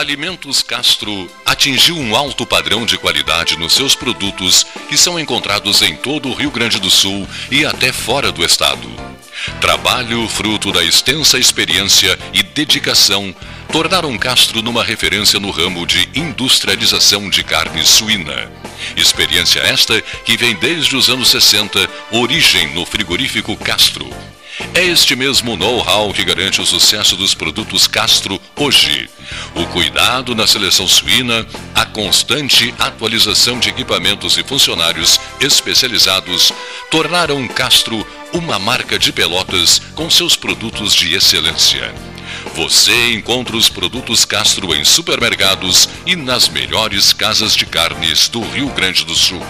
Alimentos Castro atingiu um alto padrão de qualidade nos seus produtos, que são encontrados em todo o Rio Grande do Sul e até fora do estado. Trabalho fruto da extensa experiência e dedicação tornaram Castro numa referência no ramo de industrialização de carne suína. Experiência esta que vem desde os anos 60, origem no frigorífico Castro. É este mesmo know-how que garante o sucesso dos produtos Castro hoje. O cuidado na seleção suína, a constante atualização de equipamentos e funcionários especializados tornaram Castro uma marca de Pelotas com seus produtos de excelência. Você encontra os produtos Castro em supermercados e nas melhores casas de carnes do Rio Grande do Sul.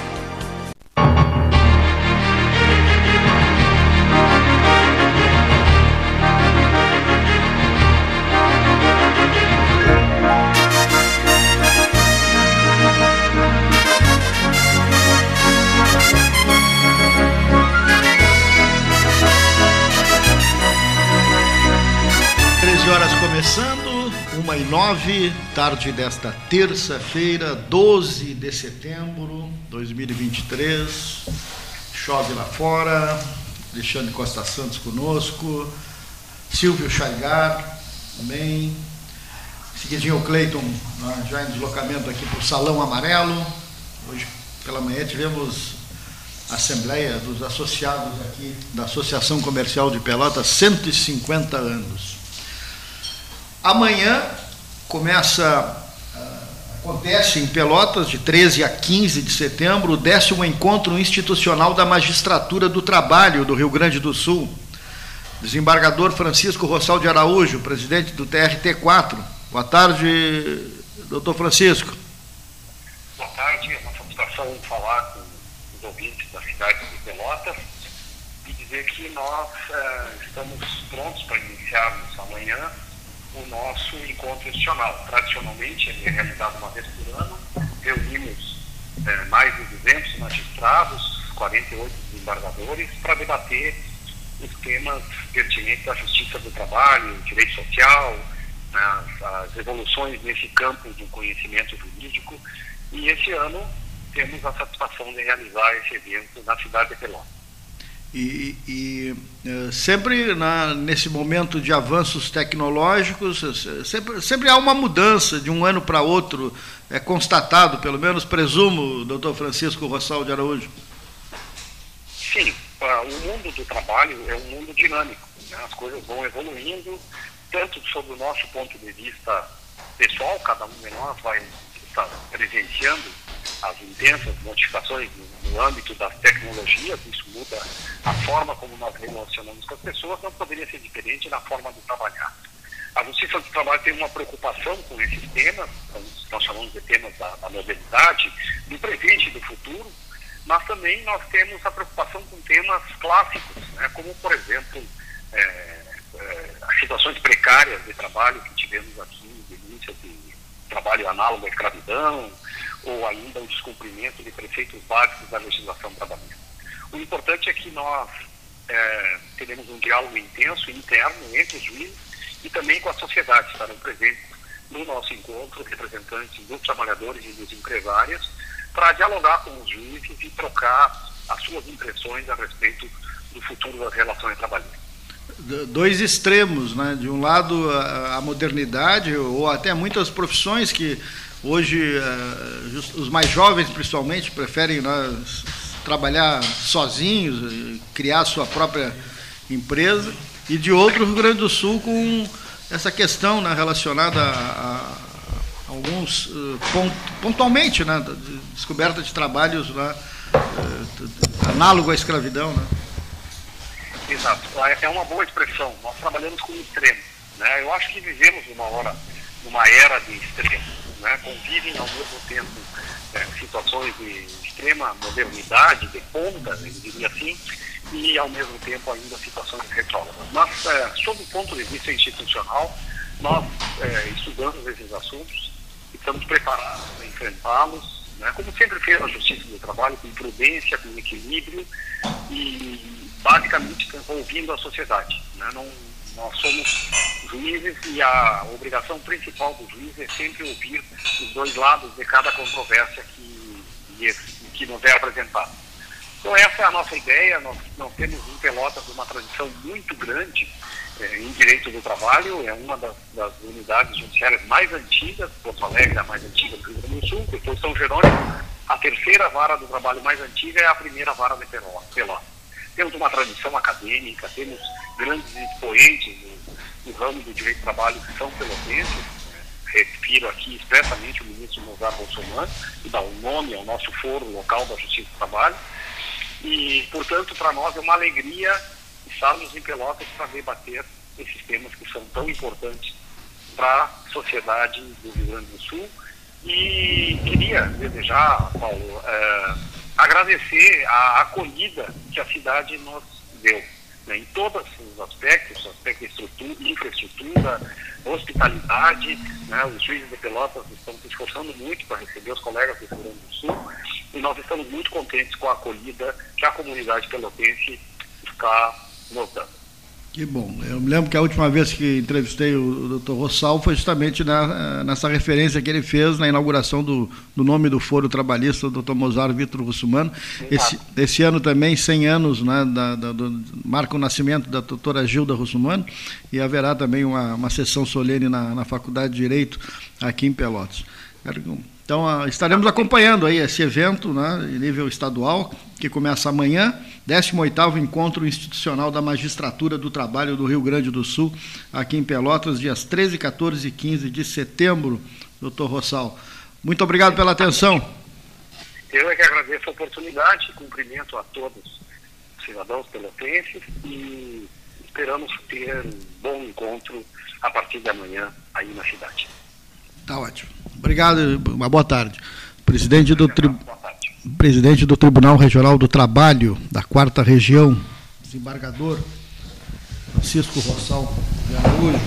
Começando, 1h09, tarde desta terça-feira, 12 de setembro de 2023. Chove lá fora, Alexandre Costa Santos conosco, Silvio Chaigar também. Seguidinho o Cleiton, já em deslocamento aqui para o Salão Amarelo. Hoje pela manhã tivemos a Assembleia dos Associados aqui da Associação Comercial de Pelotas, 150 anos. Amanhã acontece em Pelotas, de 13 a 15 de setembro, o 10º Encontro Institucional da Magistratura do Trabalho do Rio Grande do Sul. Desembargador Francisco Rossal de Araújo, presidente do TRT4. Boa tarde, doutor Francisco. Boa tarde, é uma satisfação falar com os ouvintes da cidade de Pelotas e dizer que nós estamos prontos para iniciarmos amanhã o nosso encontro institucional. Tradicionalmente, ele é realizado uma vez por ano. Reunimos mais de 200 magistrados, 48 desembargadores, para debater os temas pertinentes à justiça do trabalho, direito social, as evoluções nesse campo do conhecimento jurídico. E esse ano temos a satisfação de realizar esse evento na cidade de Pelotas. E sempre nesse momento de avanços tecnológicos, sempre há uma mudança de um ano para outro, é constatado, pelo menos presumo, doutor Francisco Rossal de Araújo. Sim, o mundo do trabalho é um mundo dinâmico, né? As coisas vão evoluindo, tanto sob o nosso ponto de vista pessoal, cada um de nós vai estar presenciando as intensas modificações no âmbito das tecnologias, isso muda a forma como nós relacionamos com as pessoas, não poderia ser diferente na forma de trabalhar. A Justiça do Trabalho tem uma preocupação com esses temas, nós chamamos de temas da modernidade, do presente e do futuro, mas também nós temos a preocupação com temas clássicos, né, como, por exemplo, as situações precárias de trabalho que tivemos aqui, de início de trabalho análogo à escravidão, ou ainda o descumprimento de preceitos básicos da legislação trabalhista. O importante é que nós teremos um diálogo intenso, interno, entre os juízes e também com a sociedade. Estarão presentes no nosso encontro representantes dos trabalhadores e dos empresários para dialogar com os juízes e trocar as suas impressões a respeito do futuro das relações trabalhistas. Dois extremos, né? De um lado, a modernidade, ou até muitas profissões que hoje, os mais jovens, principalmente, preferem trabalhar sozinhos, criar sua própria empresa. E, de outro, o Rio Grande do Sul, com essa questão relacionada a alguns, pontualmente, descoberta de trabalhos análogo à escravidão. Exato. É uma boa expressão. Nós trabalhamos com extremos, né? Eu acho que vivemos numa era de extremos. Né, convivem ao mesmo tempo situações de extrema modernidade, de ponta, eu diria assim, e ao mesmo tempo ainda situações retrógradas. Mas, sob o ponto de vista institucional, nós estudamos esses assuntos e estamos preparados para enfrentá-los, né, como sempre fez a Justiça do Trabalho, com prudência, com equilíbrio, e basicamente envolvendo a sociedade, né? Nós somos juízes e a obrigação principal do juiz é sempre ouvir os dois lados de cada controvérsia que nos é apresentada. Então essa é a nossa ideia. Nós temos em Pelotas uma tradição muito grande em direito do trabalho, é uma das unidades judiciárias mais antigas, Porto Alegre é a mais antiga do Rio Grande do Sul, depois São Jerônimo, a terceira vara do trabalho mais antiga é a primeira vara de Pelotas. Temos uma tradição acadêmica, temos grandes expoentes no ramo do direito do trabalho que são pelotenses. Refiro aqui expressamente o ministro Mozart Bolsonaro, que dá o nome ao nosso foro local da Justiça do Trabalho. E, portanto, para nós é uma alegria estarmos em Pelotas para debater esses temas que são tão importantes para a sociedade do Rio Grande do Sul. E queria desejar, Paulo, agradecer a acolhida que a cidade nos deu, né, em todos os aspectos, aspecto de estrutura, infraestrutura, hospitalidade, né. Os juízes de Pelotas estão se esforçando muito para receber os colegas do Rio Grande do Sul e nós estamos muito contentes com a acolhida que a comunidade pelotense está nos dando. Que bom. Eu me lembro que a última vez que entrevistei o Dr. Rossal foi justamente nessa referência que ele fez na inauguração do nome do Foro Trabalhista do Dr. Mozart Vitor Russumano. Esse ano também, 100 anos, né, marca o nascimento da doutora Gilda Russumano, e haverá também uma sessão solene na Faculdade de Direito aqui em Pelotas. Então, estaremos acompanhando aí esse evento, né, em nível estadual, que começa amanhã, 18º Encontro Institucional da Magistratura do Trabalho do Rio Grande do Sul, aqui em Pelotas, dias 13, 14 e 15 de setembro, doutor Rossal. Muito obrigado pela atenção. Eu é que agradeço a oportunidade, cumprimento a todos os cidadãos pelotenses e esperamos ter um bom encontro a partir de amanhã aí na cidade. Tá ótimo. Obrigado, uma boa tarde. Presidente do Tribunal Regional do Trabalho, da 4ª Região, desembargador Francisco Rossal de Araújo.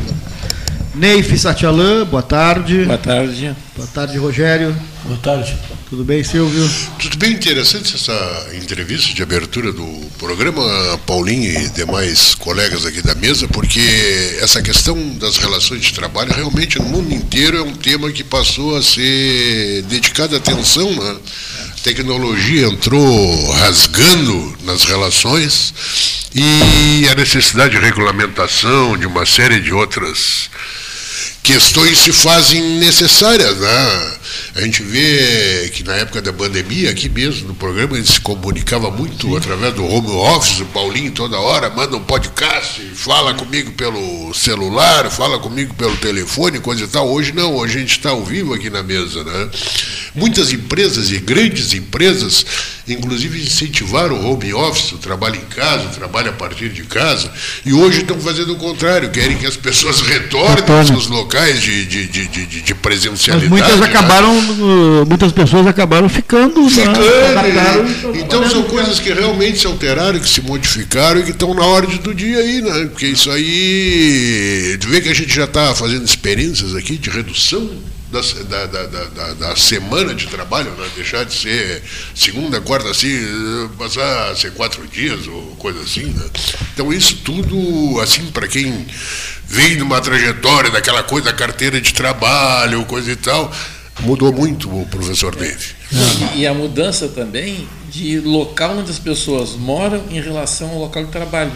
Neif Satialan, boa tarde. Boa tarde. Boa tarde, Rogério. Boa tarde. Tudo bem, Silvio? Tudo bem, interessante essa entrevista de abertura do programa, Paulinho e demais colegas aqui da mesa, porque essa questão das relações de trabalho realmente no mundo inteiro é um tema que passou a ser dedicado atenção, né? A tecnologia entrou rasgando nas relações e a necessidade de regulamentação, de uma série de outras questões se fazem necessárias, né? A gente vê que na época da pandemia, aqui mesmo no programa, a gente se comunicava muito através do home office, o Paulinho toda hora manda um podcast, fala comigo pelo celular, fala comigo pelo telefone, coisa e tal. Hoje não, hoje a gente está ao vivo aqui na mesa, né? Muitas empresas e grandes empresas, inclusive, incentivaram o home office, o trabalho em casa, o trabalho a partir de casa, e hoje estão fazendo o contrário, querem que as pessoas retornem aos seus locais de presencialidade. Mas muitas pessoas acabaram ficando. Então são coisas que realmente se alteraram, que se modificaram e que estão na ordem do dia aí, né? Porque isso aí, tu vê que a gente já está fazendo experiências aqui de redução da semana de trabalho, né? Deixar de ser segunda, quarta, assim, passar a ser 4 dias ou coisa assim, né? Então isso tudo, assim, para quem vem numa trajetória daquela coisa da carteira de trabalho, coisa e tal, mudou muito, o professor Neif. E a mudança também de local onde as pessoas moram em relação ao local de trabalho.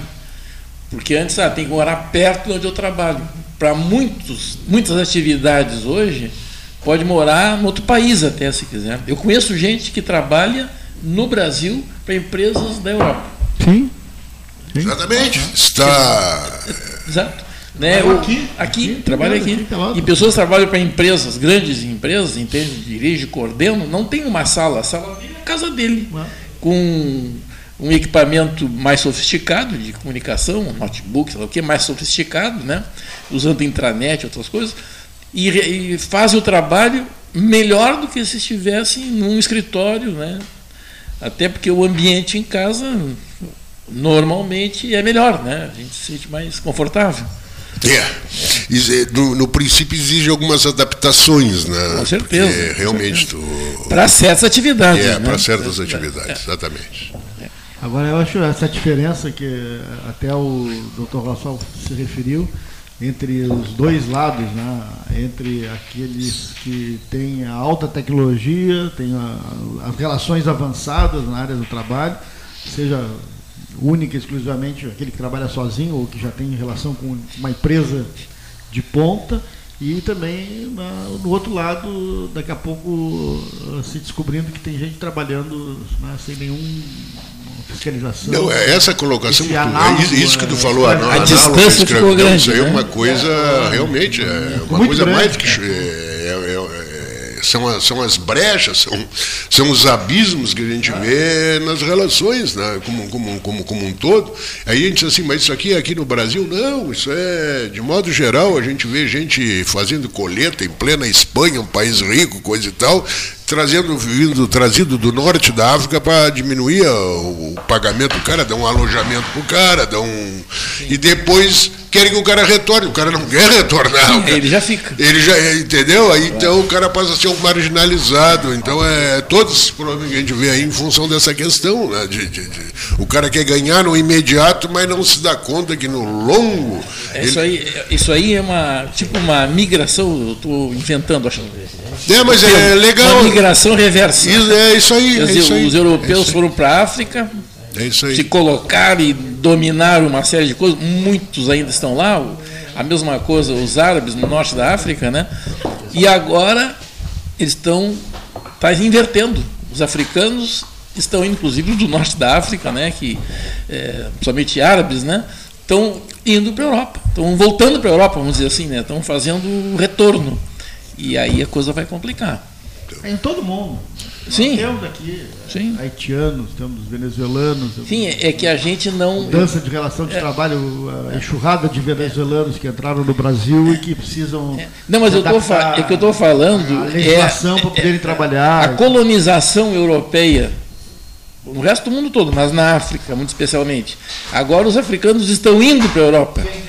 Porque antes, tem que morar perto de onde eu trabalho. Para muitas atividades hoje, pode morar em outro país até, se quiser. Eu conheço gente que trabalha no Brasil para empresas da Europa. Sim. Exatamente. Está... Exato. Né? Trabalha aqui. E pessoas trabalham para empresas, grandes empresas, entende, dirige, coordena, não tem uma sala. A sala dele é a casa dele, com um equipamento mais sofisticado de comunicação, um notebook, sei lá o que, mais sofisticado, né? Usando intranet, outras coisas, e faz o trabalho melhor do que se estivessem num escritório, né? Até porque o ambiente em casa normalmente é melhor, né? A gente se sente mais confortável. No princípio exige algumas adaptações, né? Com certeza. Porque realmente tu... Para certas atividades. Para certas atividades, exatamente. Agora, eu acho essa diferença que até o doutor Rossal se referiu entre os dois lados, né? Entre aqueles que têm a alta tecnologia, têm as relações avançadas na área do trabalho, seja única e exclusivamente aquele que trabalha sozinho ou que já tem relação com uma empresa de ponta, e também no outro lado, daqui a pouco, se descobrindo que tem gente trabalhando, né, sem nenhum... fiscalização. Não, essa colocação, análogo, isso que tu falou, a distância ficou grande, é uma coisa, né? Realmente, é uma muito coisa grande, mais do que... São as brechas, são os abismos que a gente vê nas relações, né? como um todo. Aí a gente diz assim, mas isso aqui é aqui no Brasil? Não, isso é, de modo geral, a gente vê gente fazendo coleta em plena Espanha, um país rico, coisa e tal, trazido do norte da África para diminuir o pagamento do cara, dar um alojamento para o cara, e depois querem que o cara retorne. O cara não quer retornar. Ele já fica. Ele já, entendeu? Aí, então, o cara passa a ser um marginalizado. Então, todos os problemas que a gente vê aí em função dessa questão, né? O cara quer ganhar no imediato, mas não se dá conta que no longo... Isso aí é uma migração, eu estou inventando, acho. Mas é legal. Uma migração reversa. Isso aí. Os europeus foram para a África... se colocar e dominar uma série de coisas, muitos ainda estão lá, a mesma coisa os árabes no norte da África, né? E agora eles estão invertendo. Os africanos estão, inclusive do norte da África, né? Que somente árabes, né? Estão indo para a Europa, estão voltando para a Europa, vamos dizer assim, né? Estão fazendo o retorno. E aí a coisa vai complicar. É em todo mundo. Sim. Temos aqui haitianos, temos venezuelanos. Sim, é que a gente não... Mudança de relação de trabalho, enxurrada de venezuelanos que entraram no Brasil e que precisam... Não, mas que eu estou falando... A legislação para poderem trabalhar. A colonização europeia, no resto do mundo todo, mas na África, muito especialmente. Agora os africanos estão indo para a Europa. Sim.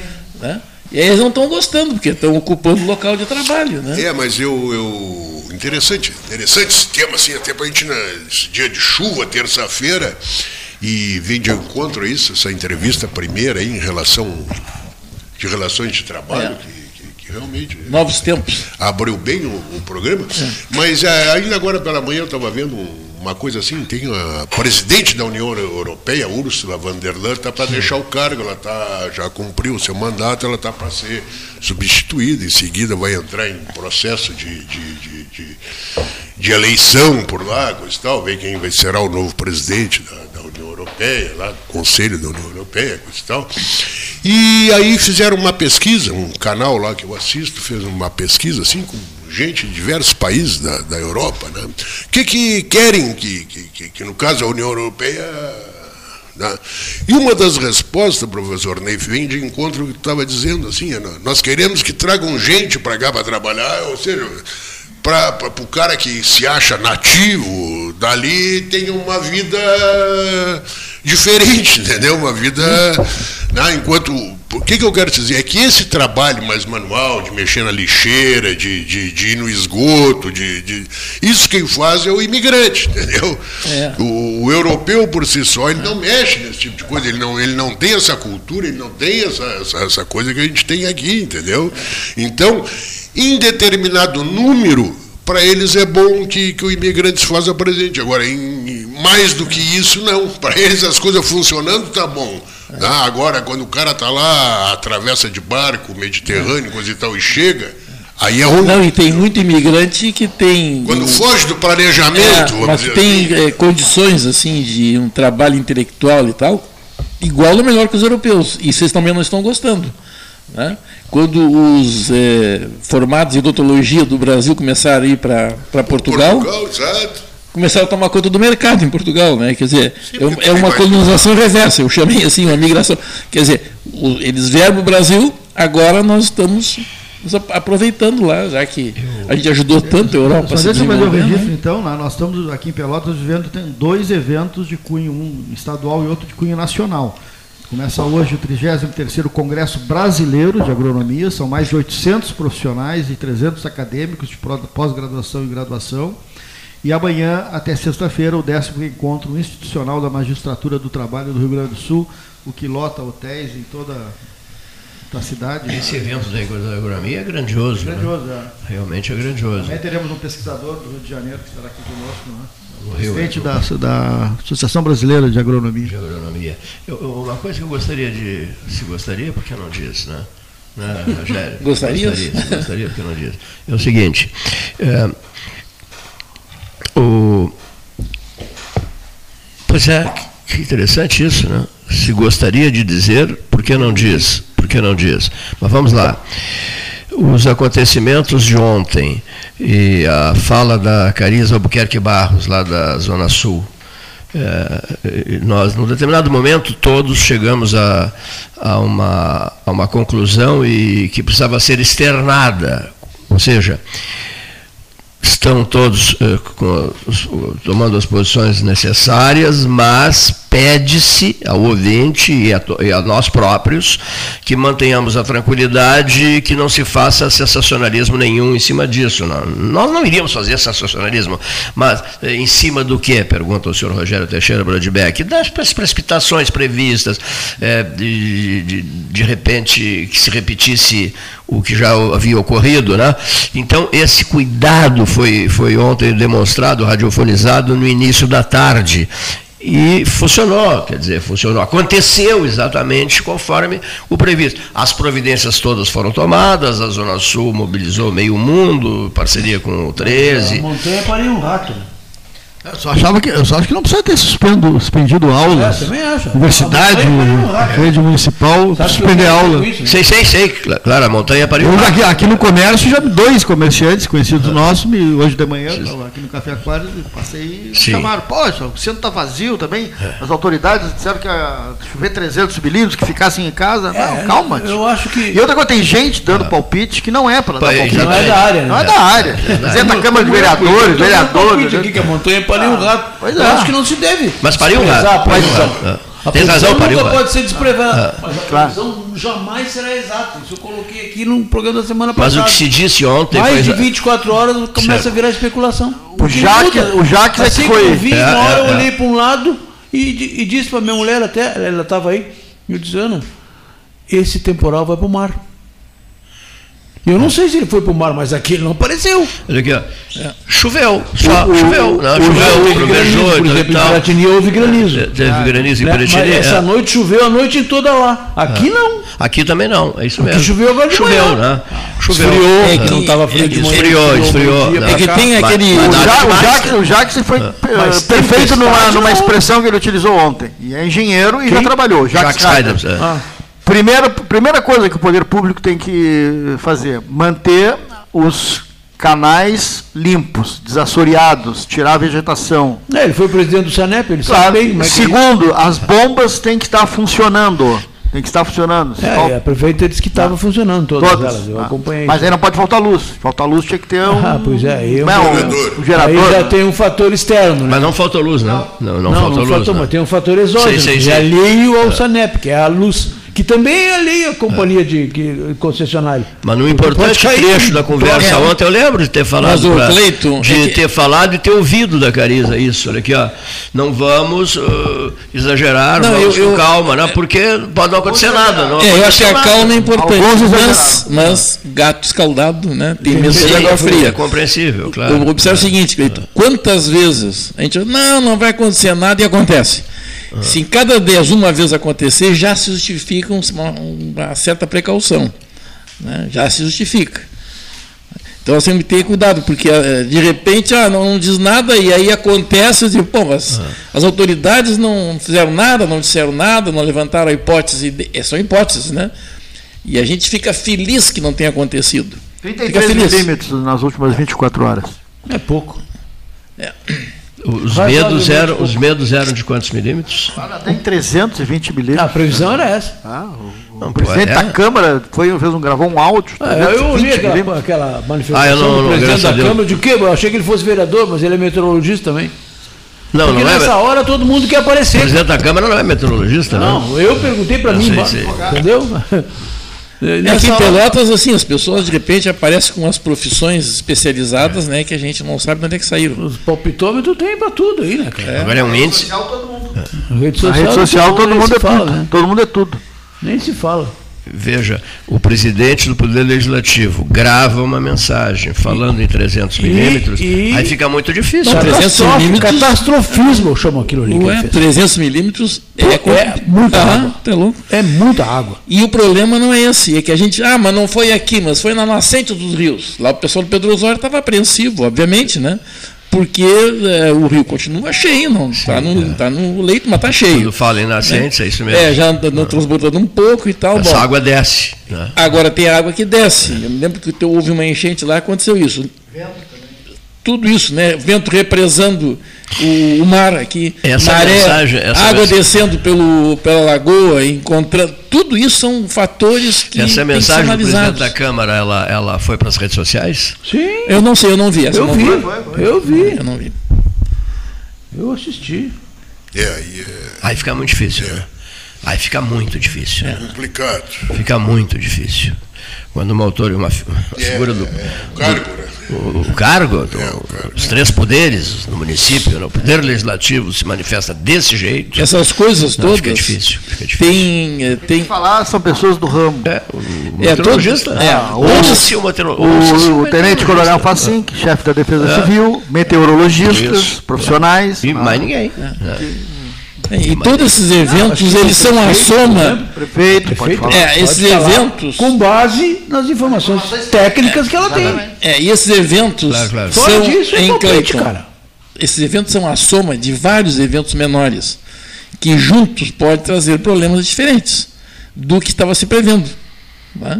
Né? E aí eles não estão gostando, porque estão ocupando o local de trabalho. Né? Mas Interessante esse tema, assim, até para a gente, nesse dia de chuva, terça-feira, e vem de encontro a isso, essa entrevista primeira aí, em relação de relações de trabalho, que realmente... Novos tempos. Abriu bem o programa. É. Mas ainda agora pela manhã eu estava vendo uma coisa assim, tem a presidente da União Europeia, Ursula von der Leyen, está para deixar o cargo, ela já cumpriu o seu mandato, ela está para ser substituída, em seguida vai entrar em processo de eleição por lá, coisa e tal, ver quem será o novo presidente da União Europeia, lá do Conselho da União Europeia, coisa e tal. E aí fizeram uma pesquisa, um canal lá que eu assisto fez uma pesquisa assim com gente de diversos países da Europa, né? Que querem que, no caso, a União Europeia... Né? E uma das respostas, professor Ney, vem de encontro que estava dizendo assim, nós queremos que tragam gente para cá para trabalhar, ou seja, para o cara que se acha nativo, dali tem uma vida diferente, entendeu? Uma vida... Né? Enquanto... O que eu quero dizer é que esse trabalho mais manual, de mexer na lixeira, de ir no esgoto, isso quem faz é o imigrante, entendeu? O europeu, por si só, ele não mexe nesse tipo de coisa, ele não tem essa cultura, ele não tem essa coisa que a gente tem aqui, entendeu? Então, em determinado número, para eles é bom que o imigrante se faça presente. Agora, mais do que isso, não. Para eles, as coisas funcionando, tá bom. Ah, agora, quando o cara está lá, atravessa de barco, Mediterrâneo, coisa e tal, e chega, aí é ruim. Não, e tem muito imigrante que tem... Quando foge do planejamento... Mas tem condições, assim, de um trabalho intelectual e tal, igual ou melhor que os europeus. E vocês também não estão gostando. Né? Quando os formados em odontologia do Brasil começaram a ir para Portugal... exato. Começaram a tomar conta do mercado em Portugal, né? Quer dizer, é uma colonização reversa, eu chamei assim, uma migração. Quer dizer, eles vieram para o Brasil, agora nós estamos nos aproveitando lá, já que a gente ajudou tanto a Europa. Só deixa eu fazer o registro, então, nós estamos aqui em Pelotas vivendo, tem dois eventos de cunho, um estadual e outro de cunho nacional. Começa hoje o 33º Congresso Brasileiro de Agronomia, são mais de 800 profissionais e 300 acadêmicos de pós-graduação e graduação. E amanhã, até sexta-feira, o 10º Encontro Institucional da Magistratura do Trabalho do Rio Grande do Sul, o que lota hotéis em toda a cidade. Esse evento da agronomia é grandioso. É grandioso, né? É. Realmente é grandioso. Também teremos um pesquisador do Rio de Janeiro que estará aqui conosco, né? Presidente da Associação Brasileira de Agronomia. Uma coisa que eu gostaria de... Se gostaria, porque não diz, né? Rogério? Gostaria? Gostaria, porque não diz. É o seguinte... Pois é, que interessante isso, né? Se gostaria de dizer, por que não diz? Por que não diz? Mas vamos lá. Os acontecimentos de ontem e a fala da Cariza Albuquerque Barros, lá da Zona Sul, nós, num determinado momento, todos chegamos a uma conclusão e que precisava ser externada, ou seja... Estão todos tomando as posições necessárias, mas pede-se ao ouvinte e a nós próprios que mantenhamos a tranquilidade e que não se faça sensacionalismo nenhum em cima disso. Nós não iríamos fazer sensacionalismo, mas em cima do quê? Pergunta o senhor Rogério Teixeira Bradbeck. Das precipitações previstas, de repente que se repetisse o que já havia ocorrido, né? Então, esse cuidado foi ontem demonstrado, radiofonizado, no início da tarde. E funcionou, quer dizer, funcionou. Aconteceu exatamente conforme o previsto. As providências todas foram tomadas, a Zona Sul mobilizou meio mundo, parceria com o 13. A montanha pariu um rato. Eu só acho que não precisa ter suspendido aulas. Também acho. Universidade, rede municipal, suspender aula. Sei. Claro, a montanha pariu. Aqui no comércio, já dois comerciantes conhecidos nossos, hoje de manhã, aqui no Café Aquário, passei e chamaram. Poxa, o centro está vazio também. As autoridades disseram que chover 300 milímetros, que ficassem em casa. Não, calma. Eu acho que... E outra coisa, tem gente dando palpite que não é para dar palpite. Não é da área. Não é da área. Dizendo da Câmara de Vereadores, vereadores. O que a montanha pariu? Pariu um rato. Eu acho que não se deve. Mas pariu um rato. Tem razão, pariu um rato. Nunca pode ser desprezada. Mas a previsão jamais será exata. Isso eu coloquei aqui no programa da semana passada. Mas o que se disse ontem... Mais de 24 horas começa a virar especulação. O Jacques é que foi... Uma hora eu olhei para um lado e disse para minha mulher, até ela estava aí, eu disse, Ana, esse temporal vai para o mar. Eu não sei se ele foi para o mar, mas aqui ele não apareceu. Aqui, choveu, só choveu. Houve granizo em Piratini. Essa noite choveu a noite toda lá. Aqui não. Aqui também não, é isso mesmo. Aqui choveu agora de manhã. Choveu, né? Choveu. Esfriou, que não estava frio de manhã. Esfriou. É que tem aquele... O Jacques foi perfeito numa expressão que ele utilizou ontem. E é engenheiro e já trabalhou. Jacques Schneider. Primeira coisa que o poder público tem que fazer, manter os canais limpos, desassoreados, tirar a vegetação. Ele foi presidente do SANEP, ele sabe bem. Segundo, as bombas têm que estar funcionando. Tem que estar funcionando. A prefeita disse que estava funcionando todas elas. Eu acompanhei. Mas aí não pode faltar luz. Falta luz, tinha que ter um... um gerador. Aí já tem um fator externo. Né? Mas não falta luz, né? Não falta luz. Mas tem um fator exógeno, que é alheio ao SANEP, que é a luz... Que também é ali a companhia de concessionário. Mas no importante trecho da conversa ontem, eu lembro de ter falado, e ter ouvido da Cariza isso. Olha aqui, ó, não vamos exagerar, vamos com calma, né? Porque pode não acontecer nada. Eu acho que a calma é importante, mas gato escaldado, né? Tem medo de água fria. É compreensível, claro. Eu observo o seguinte, Cleiton, quantas vezes a gente não vai acontecer nada e acontece. Se em cada 10 uma vez acontecer, já se justifica uma certa precaução, né? Já se justifica. Então, nós temos que ter cuidado, porque de repente não diz nada e aí acontece, tipo, pô, as autoridades não fizeram nada, não disseram nada, não levantaram a hipótese, são hipóteses, né? E a gente fica feliz que não tenha acontecido. 33 milímetros nas últimas 24 horas. É pouco. Os medos eram de quantos milímetros? Até em 320 milímetros. A previsão era essa. O presidente da Câmara gravou um áudio. Eu ouvi aquela manifestação do presidente da Câmara de quê? Eu achei que ele fosse vereador, mas ele é meteorologista também. Porque nessa hora todo mundo quer aparecer. O presidente da Câmara não é meteorologista, não. Eu perguntei para mim, entendeu? Aqui em Pelotas, assim, as pessoas de repente aparecem com umas profissões especializadas, né, que a gente não sabe de onde é que saíram. Os palpitômetros tem para tudo aí, né, cara? Agora é um índice. A rede social todo mundo é tudo, né? Todo mundo é tudo. Nem se fala. Veja, o presidente do Poder Legislativo grava uma mensagem falando em 300 milímetros, aí fica muito difícil. Não, 300 milímetros, catastrofismo, eu chamo aquilo ali. Ué, 300 milímetros é muita água. Tá louco? É muita água. E o problema não é esse, é que a gente, mas não foi aqui, mas foi na nascente dos rios. Lá o pessoal do Pedro Osório estava apreensivo, obviamente, né? Porque o rio continua cheio, não está no leito, mas está cheio. Quando fala em nascentes, é isso mesmo. Já não transbordando um pouco e tal. Essa água desce. Né? Agora tem água que desce. Eu me lembro que houve uma enchente lá, aconteceu isso. Vento também. Tudo isso, né? Vento represando o mar aqui, água descendo pela lagoa, encontrando. Tudo isso são fatores que essa mensagem tem que ser analisados. Do presidente da Câmara, ela foi para as redes sociais? Sim. Eu não sei, eu não vi. Essa eu não vi. Eu assisti. Aí fica muito difícil. É. Né? Aí fica muito difícil. É complicado. Fica muito difícil. Quando uma autora, uma figura do... O cargo, os três poderes no município, o poder legislativo se manifesta desse jeito. Essas coisas todas. Fica difícil. Fica difícil. Tem que falar, são pessoas do ramo. O tenente-coronel Facink, chefe da Defesa Civil, meteorologistas, profissionais. E mais ninguém. E todos esses eventos, eles são a soma... Prefeito, esses eventos... Com base nas informações técnicas que ela tem. E esses eventos são em Cleiton, cara. Esses eventos são a soma de vários eventos menores, que juntos podem trazer problemas diferentes do que estava se prevendo. Tá?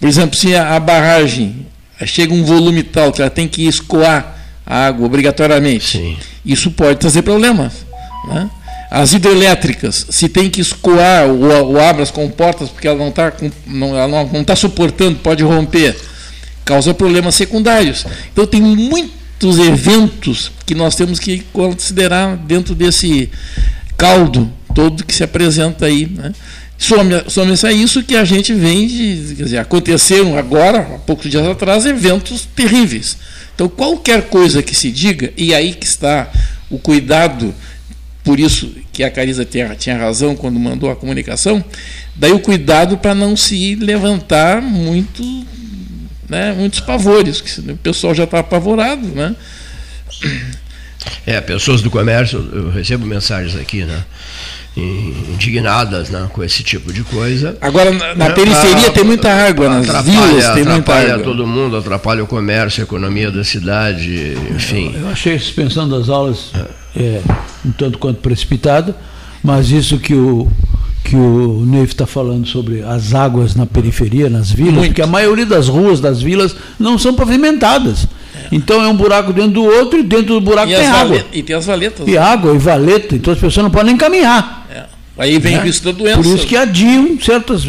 Por exemplo, se a barragem chega um volume tal que ela tem que escoar a água obrigatoriamente, isso pode trazer problemas. Né? As hidrelétricas, se tem que escoar ou abre as comportas porque ela não está suportando, pode romper, causa problemas secundários. Então tem muitos eventos que nós temos que considerar dentro desse caldo todo que se apresenta aí. Né? Some-se a isso que a gente vem de... Quer dizer, aconteceram agora, há poucos dias atrás, eventos terríveis. Então qualquer coisa que se diga, e aí que está o cuidado... Por isso que a Cariza tinha razão quando mandou a comunicação, daí o cuidado para não se levantar muito, né, muitos pavores, que o pessoal já está apavorado. Né? Pessoas do comércio, eu recebo mensagens aqui, né, indignadas, né, com esse tipo de coisa. Agora, na periferia tem muita água, nas vilas tem muita água. Atrapalha todo mundo, atrapalha o comércio, a economia da cidade, enfim. Eu achei a suspensão das aulas... um tanto quanto precipitado, mas isso que o Neif está falando sobre as águas na periferia, nas vilas, porque a maioria das ruas das vilas não são pavimentadas. Então é um buraco dentro do outro e dentro do buraco tem água. E tem as valetas. E água e valeta, então as pessoas não podem nem caminhar. Aí vem o risco da doença. Por isso que adiam certas...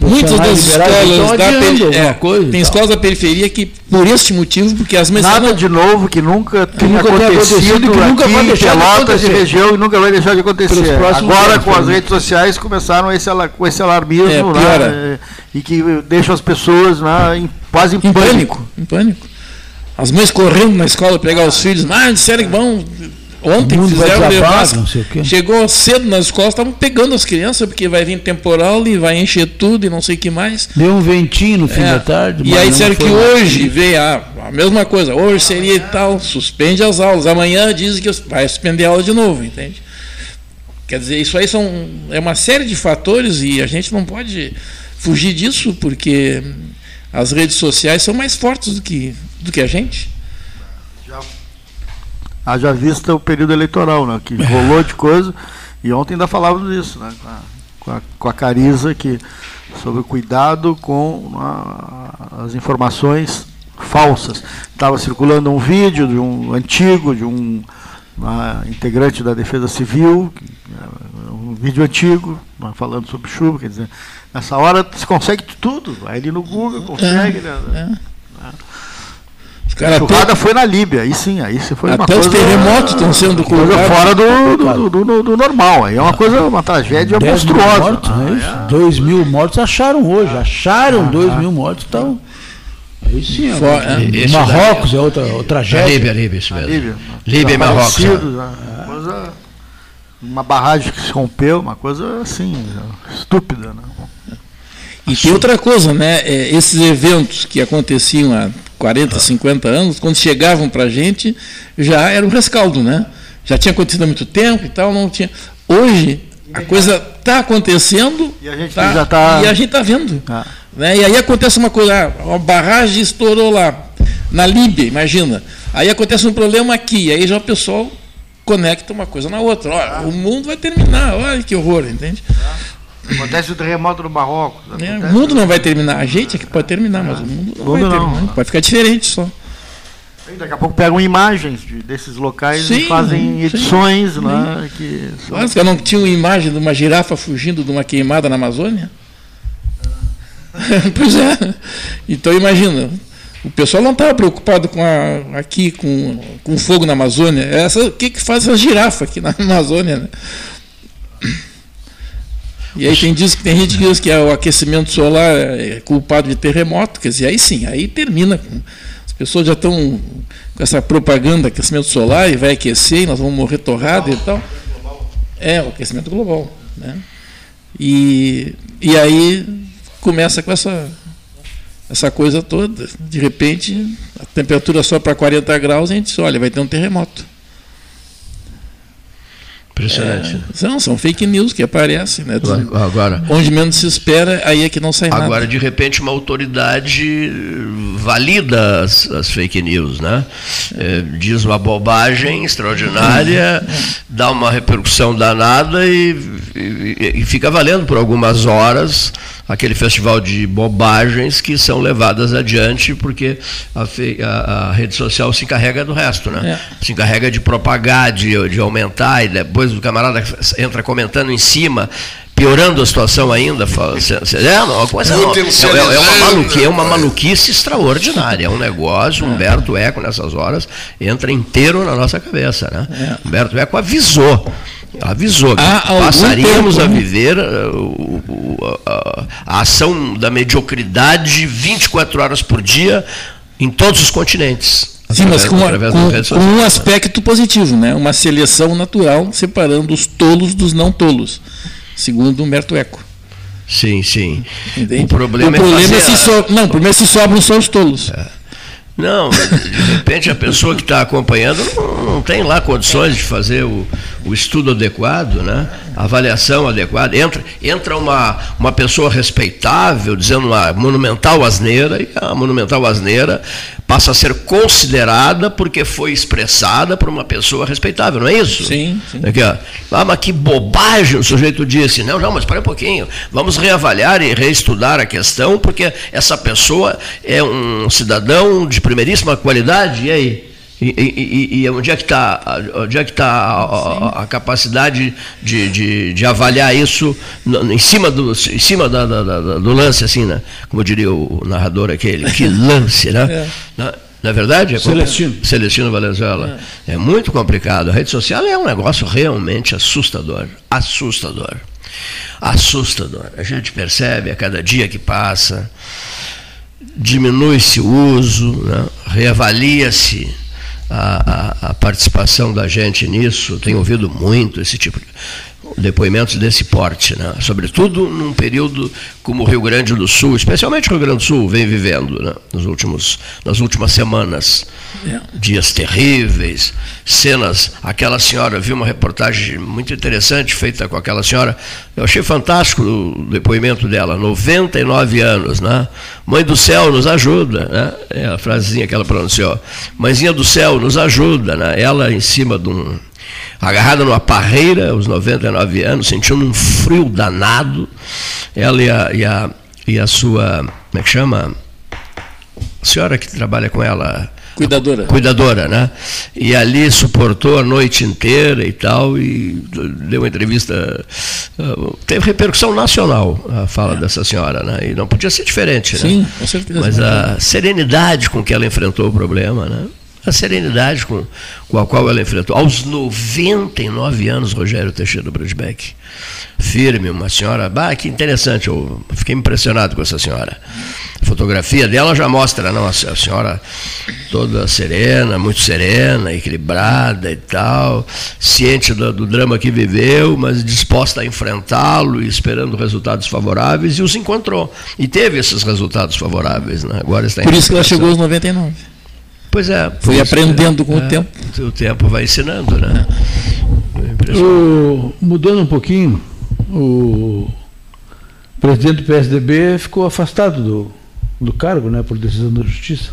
Muitas das escolas da periferia. Tem escolas da periferia que, por este motivo, porque as mesmas. Nada de novo que nunca tenha acontecido, que nunca vai deixar de acontecer. Região, e nunca vai deixar de acontecer. Agora, com as redes sociais, começaram esse alarmismo e que deixa as pessoas quase em pânico. Em pânico. As mães correndo na escola pegar os filhos, disseram que vão. Ontem fizeram levar, chegou cedo nas escolas, estavam pegando as crianças, porque vai vir temporal e vai encher tudo e não sei o que mais. Deu um ventinho no fim da tarde. E aí disseram que hoje veio a mesma coisa, hoje seria e tal, suspende as aulas, amanhã dizem que vai suspender a aula de novo, entende? Quer dizer, isso aí é uma série de fatores e a gente não pode fugir disso, porque as redes sociais são mais fortes do que a gente. Haja vista o período eleitoral, né, que rolou de coisa, e ontem ainda falávamos disso, né, com a Cariza, sobre o cuidado com as informações falsas. Estava circulando um vídeo de um antigo, de um integrante da Defesa Civil, um vídeo antigo, falando sobre chuva, quer dizer, nessa hora se consegue tudo, aí ele no Google consegue... A churrada foi na Líbia, aí sim, aí se foi uma coisa... Até os terremotos estão sendo colocados fora do normal, aí é uma coisa, uma tragédia monstruosa. 2 mil mortos acharam hoje, 2 mil mortos, então... Aí sim, é Marrocos é outra tragédia. Líbia, isso mesmo. Líbia e Marrocos. Uma barragem que se rompeu, uma coisa assim, estúpida, né? E tem outra coisa, né? Esses eventos que aconteciam há 40, 50 anos, quando chegavam para a gente, já era um rescaldo, né? Já tinha acontecido há muito tempo e tal, não tinha. Hoje, a coisa está acontecendo e a gente está vendo. Ah. Né? E aí acontece uma coisa, uma barragem estourou lá, na Líbia, imagina. Aí acontece um problema aqui, aí já o pessoal conecta uma coisa na outra. Olha, o mundo vai terminar, olha que horror, entende? Acontece o terremoto no Marrocos. O mundo não vai terminar. A gente é que pode terminar, mas o mundo não vai terminar. Pode ficar diferente só. Daqui a pouco pegam imagens desses locais e fazem edições lá. Mas eu não tinha uma imagem de uma girafa fugindo de uma queimada na Amazônia? Pois é. Então imagina, o pessoal não estava preocupado com fogo na Amazônia. O que faz essa girafa aqui na Amazônia, né? E aí tem gente que diz que o aquecimento solar é culpado de terremoto, quer dizer, aí sim, aí termina. As pessoas já estão com essa propaganda, aquecimento solar, e vai aquecer, e nós vamos morrer torrado e tal. É, o aquecimento global. Né? E aí começa com essa coisa toda. De repente, a temperatura sobe para 40 graus, e a gente diz, olha, vai ter um terremoto. Impressionante. São fake news que aparecem, né? Agora, onde menos se espera, aí é que não sai nada. Agora, de repente, uma autoridade valida as fake news, né? Diz uma bobagem extraordinária, dá uma repercussão danada e fica valendo por algumas horas aquele festival de bobagens que são levadas adiante, porque a rede social se encarrega do resto, né? Se encarrega de propagar, de aumentar, e depois o camarada entra comentando em cima, piorando a situação ainda. É uma maluquice extraordinária. É um negócio, Humberto Eco, nessas horas, entra inteiro na nossa cabeça, né? Humberto Eco avisou que passaríamos a viver a ação da mediocridade 24 horas por dia em todos os continentes. Sim, mas com um aspecto positivo, né? Uma seleção natural separando os tolos dos não tolos, segundo Humberto Eco. Sim. Entende? O problema é se sobram só os tolos. Não, de repente a pessoa que está acompanhando não tem lá condições de fazer o estudo adequado, né? A avaliação adequada. Entra uma pessoa respeitável dizendo uma monumental asneira, e a monumental asneira passa a ser considerada porque foi expressada por uma pessoa respeitável, não é isso? Sim. Aqui, ó. Ah, mas que bobagem o sujeito disse. Não, mas espera um pouquinho. Vamos reavaliar e reestudar a questão, porque essa pessoa é um cidadão de primeiríssima qualidade, e aí? E onde é que está a capacidade de avaliar isso em cima do lance, assim, né? Como diria o narrador aquele, que lance, né? Na verdade, é Celestino Valenzuela. É muito complicado. A rede social é um negócio realmente assustador. A gente percebe a cada dia que passa, diminui-se o uso, né? Reavalia-se a participação da gente nisso. Tenho ouvido muito esse tipo de depoimentos desse porte, né? Sobretudo num período como o Rio Grande do Sul, especialmente o Rio Grande do Sul vem vivendo, né? nas últimas semanas, dias terríveis, cenas. Aquela senhora, eu vi uma reportagem muito interessante feita com aquela senhora, eu achei fantástico o depoimento dela, 99 anos, né? Mãe do céu, nos ajuda, né? É a frasezinha que ela pronunciou, mãezinha do céu, nos ajuda, né? Ela em cima de um agarrada numa parreira, aos 99 anos, sentindo um frio danado. Ela e a sua, como é que chama? A senhora que trabalha com ela, Cuidadora. Cuidadora, né? E ali suportou a noite inteira e tal, e deu uma entrevista. Teve repercussão nacional a fala dessa senhora, né? E não podia ser diferente, né? Sim, com certeza. Mas a serenidade com que ela enfrentou o problema, né? A serenidade com a qual ela enfrentou. Aos 99 anos, Rogério Teixeira Bradbeck. Firme, uma senhora... Ah, que interessante, eu fiquei impressionado com essa senhora. A fotografia dela já mostra, não, a senhora toda serena, muito serena, equilibrada e tal, ciente do drama que viveu, mas disposta a enfrentá-lo e esperando resultados favoráveis, e os encontrou. E teve esses resultados favoráveis, né? Agora está em Por isso que ela chegou aos 99. Pois é. Fui aprendendo com o tempo. O tempo vai ensinando, né? Mudando um pouquinho, o presidente do PSDB ficou afastado do cargo, né, por decisão da Justiça.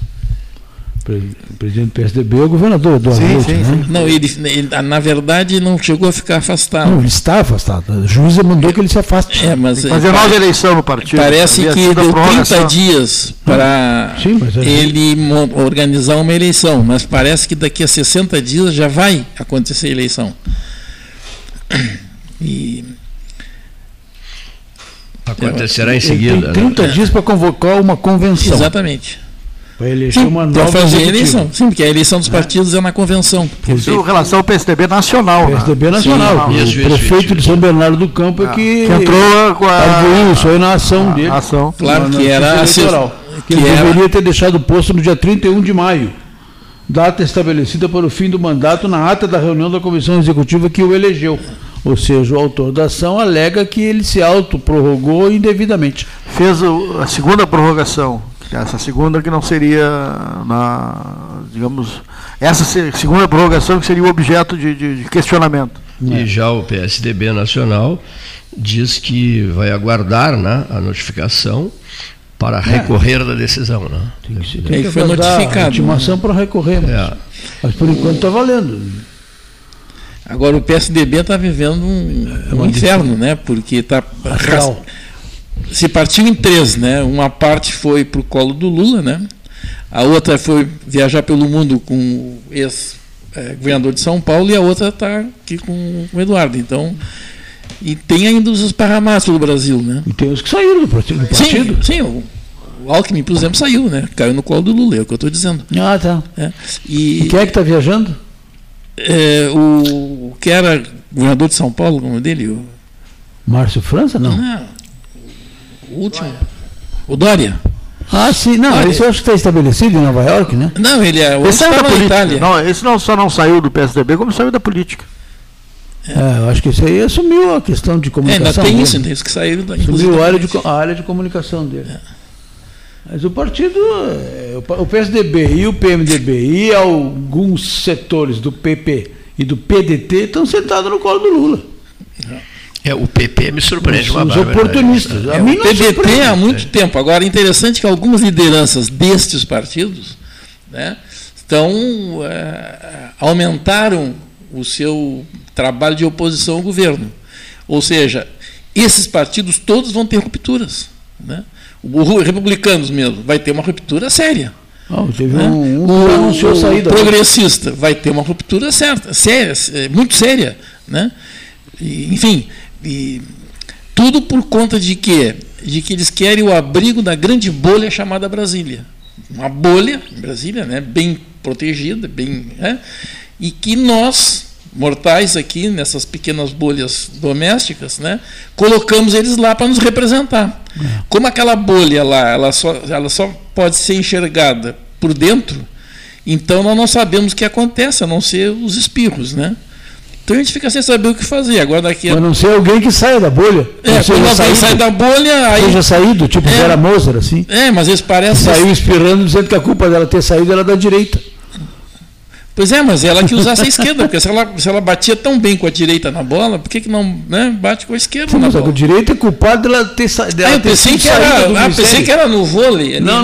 O presidente do PSDB é o governador Eduardo Leite. Sim, sim. Né? Não, ele, na verdade, não chegou a ficar afastado. Não, ele está afastado. A juíza mandou que ele se afaste. Mas é nova eleição no partido. Parece que deu 30 dias para ele organizar uma eleição, mas parece que daqui a 60 dias já vai acontecer a eleição. E acontecerá em seguida. Tem 30 dias para convocar uma convenção. Exatamente. Para eleger uma nova eleição. Sim, porque a eleição dos partidos é na convenção. Isso em relação ao PSDB nacional. PSDB nacional. Sim, o prefeito de São Bernardo do Campo é que entrou com a... Isso aí na ação dele. Ação. Claro que era eleitoral. Que ele deveria ter deixado o posto no dia 31 de maio. Data estabelecida para o fim do mandato na ata da reunião da comissão executiva que o elegeu. Ou seja, o autor da ação alega que ele se autoprorrogou indevidamente. Fez a segunda prorrogação. Essa segunda que não seria, digamos, essa segunda prorrogação que seria o objeto de questionamento. E já o PSDB nacional diz que vai aguardar, né, a notificação para recorrer da decisão. Né? Tem que foi notificado. Intimação para recorrer, mas por enquanto está valendo. Agora o PSDB está vivendo um inferno, né? Porque está... Se partiu em três, né? Uma parte foi para o colo do Lula, né? A outra foi viajar pelo mundo com o ex-governador de São Paulo e a outra está aqui com o Eduardo. Então, e tem ainda os esparramados do Brasil, né? E tem os que saíram do partido. Sim, o Alckmin, por exemplo, saiu, né? Caiu no colo do Lula, é o que eu estou dizendo. Ah, tá. E quem é que está viajando? O que era governador de São Paulo, como dele? Márcio França? Não. O último. O Dória. Ah, sim. Não, Dória. Isso eu acho que está estabelecido em Nova York, né? Não, ele é... Esse saiu da Itália. Não, esse não só não saiu do PSDB, como saiu da política. Eu acho que isso aí assumiu a questão de comunicação. Ainda tem isso, tem isso que saíram da... Assumiu a área de comunicação dele. Mas o partido... O PSDB e o PMDB e alguns setores do PP e do PDT estão sentados no colo do Lula. O PP me surpreende. Os oportunistas. A mim não surpreende. O PDT há muito tempo. Agora, é interessante que algumas lideranças destes partidos, né, aumentaram o seu trabalho de oposição ao governo. Ou seja, esses partidos todos vão ter rupturas. Né? Os republicanos mesmo vai ter uma ruptura séria. O progressista vai ter uma ruptura séria, muito séria. Né? E, enfim... E tudo por conta de quê? De que eles querem o abrigo da grande bolha chamada Brasília. Uma bolha, Brasília, né, bem protegida, bem, né, e que nós, mortais aqui, nessas pequenas bolhas domésticas, né, colocamos eles lá para nos representar. Como aquela bolha lá, ela só pode ser enxergada por dentro, então nós não sabemos o que acontece, a não ser os espirros, né? Então a gente fica sem saber o que fazer. Agora daqui a não ser alguém que saia da bolha. Quando alguém sai da bolha... Aí... Seja saído, tipo Vera Moser, assim. Mas eles parecem... Saiu espirrando, dizendo que a culpa dela ter saído era da direita. Pois é, mas ela que usasse a esquerda, porque se ela batia tão bem com a direita na bola, por que não, né, bate com a esquerda? Mas a direita é culpada dela ter saído. Ah, eu pensei que era no vôlei. Não.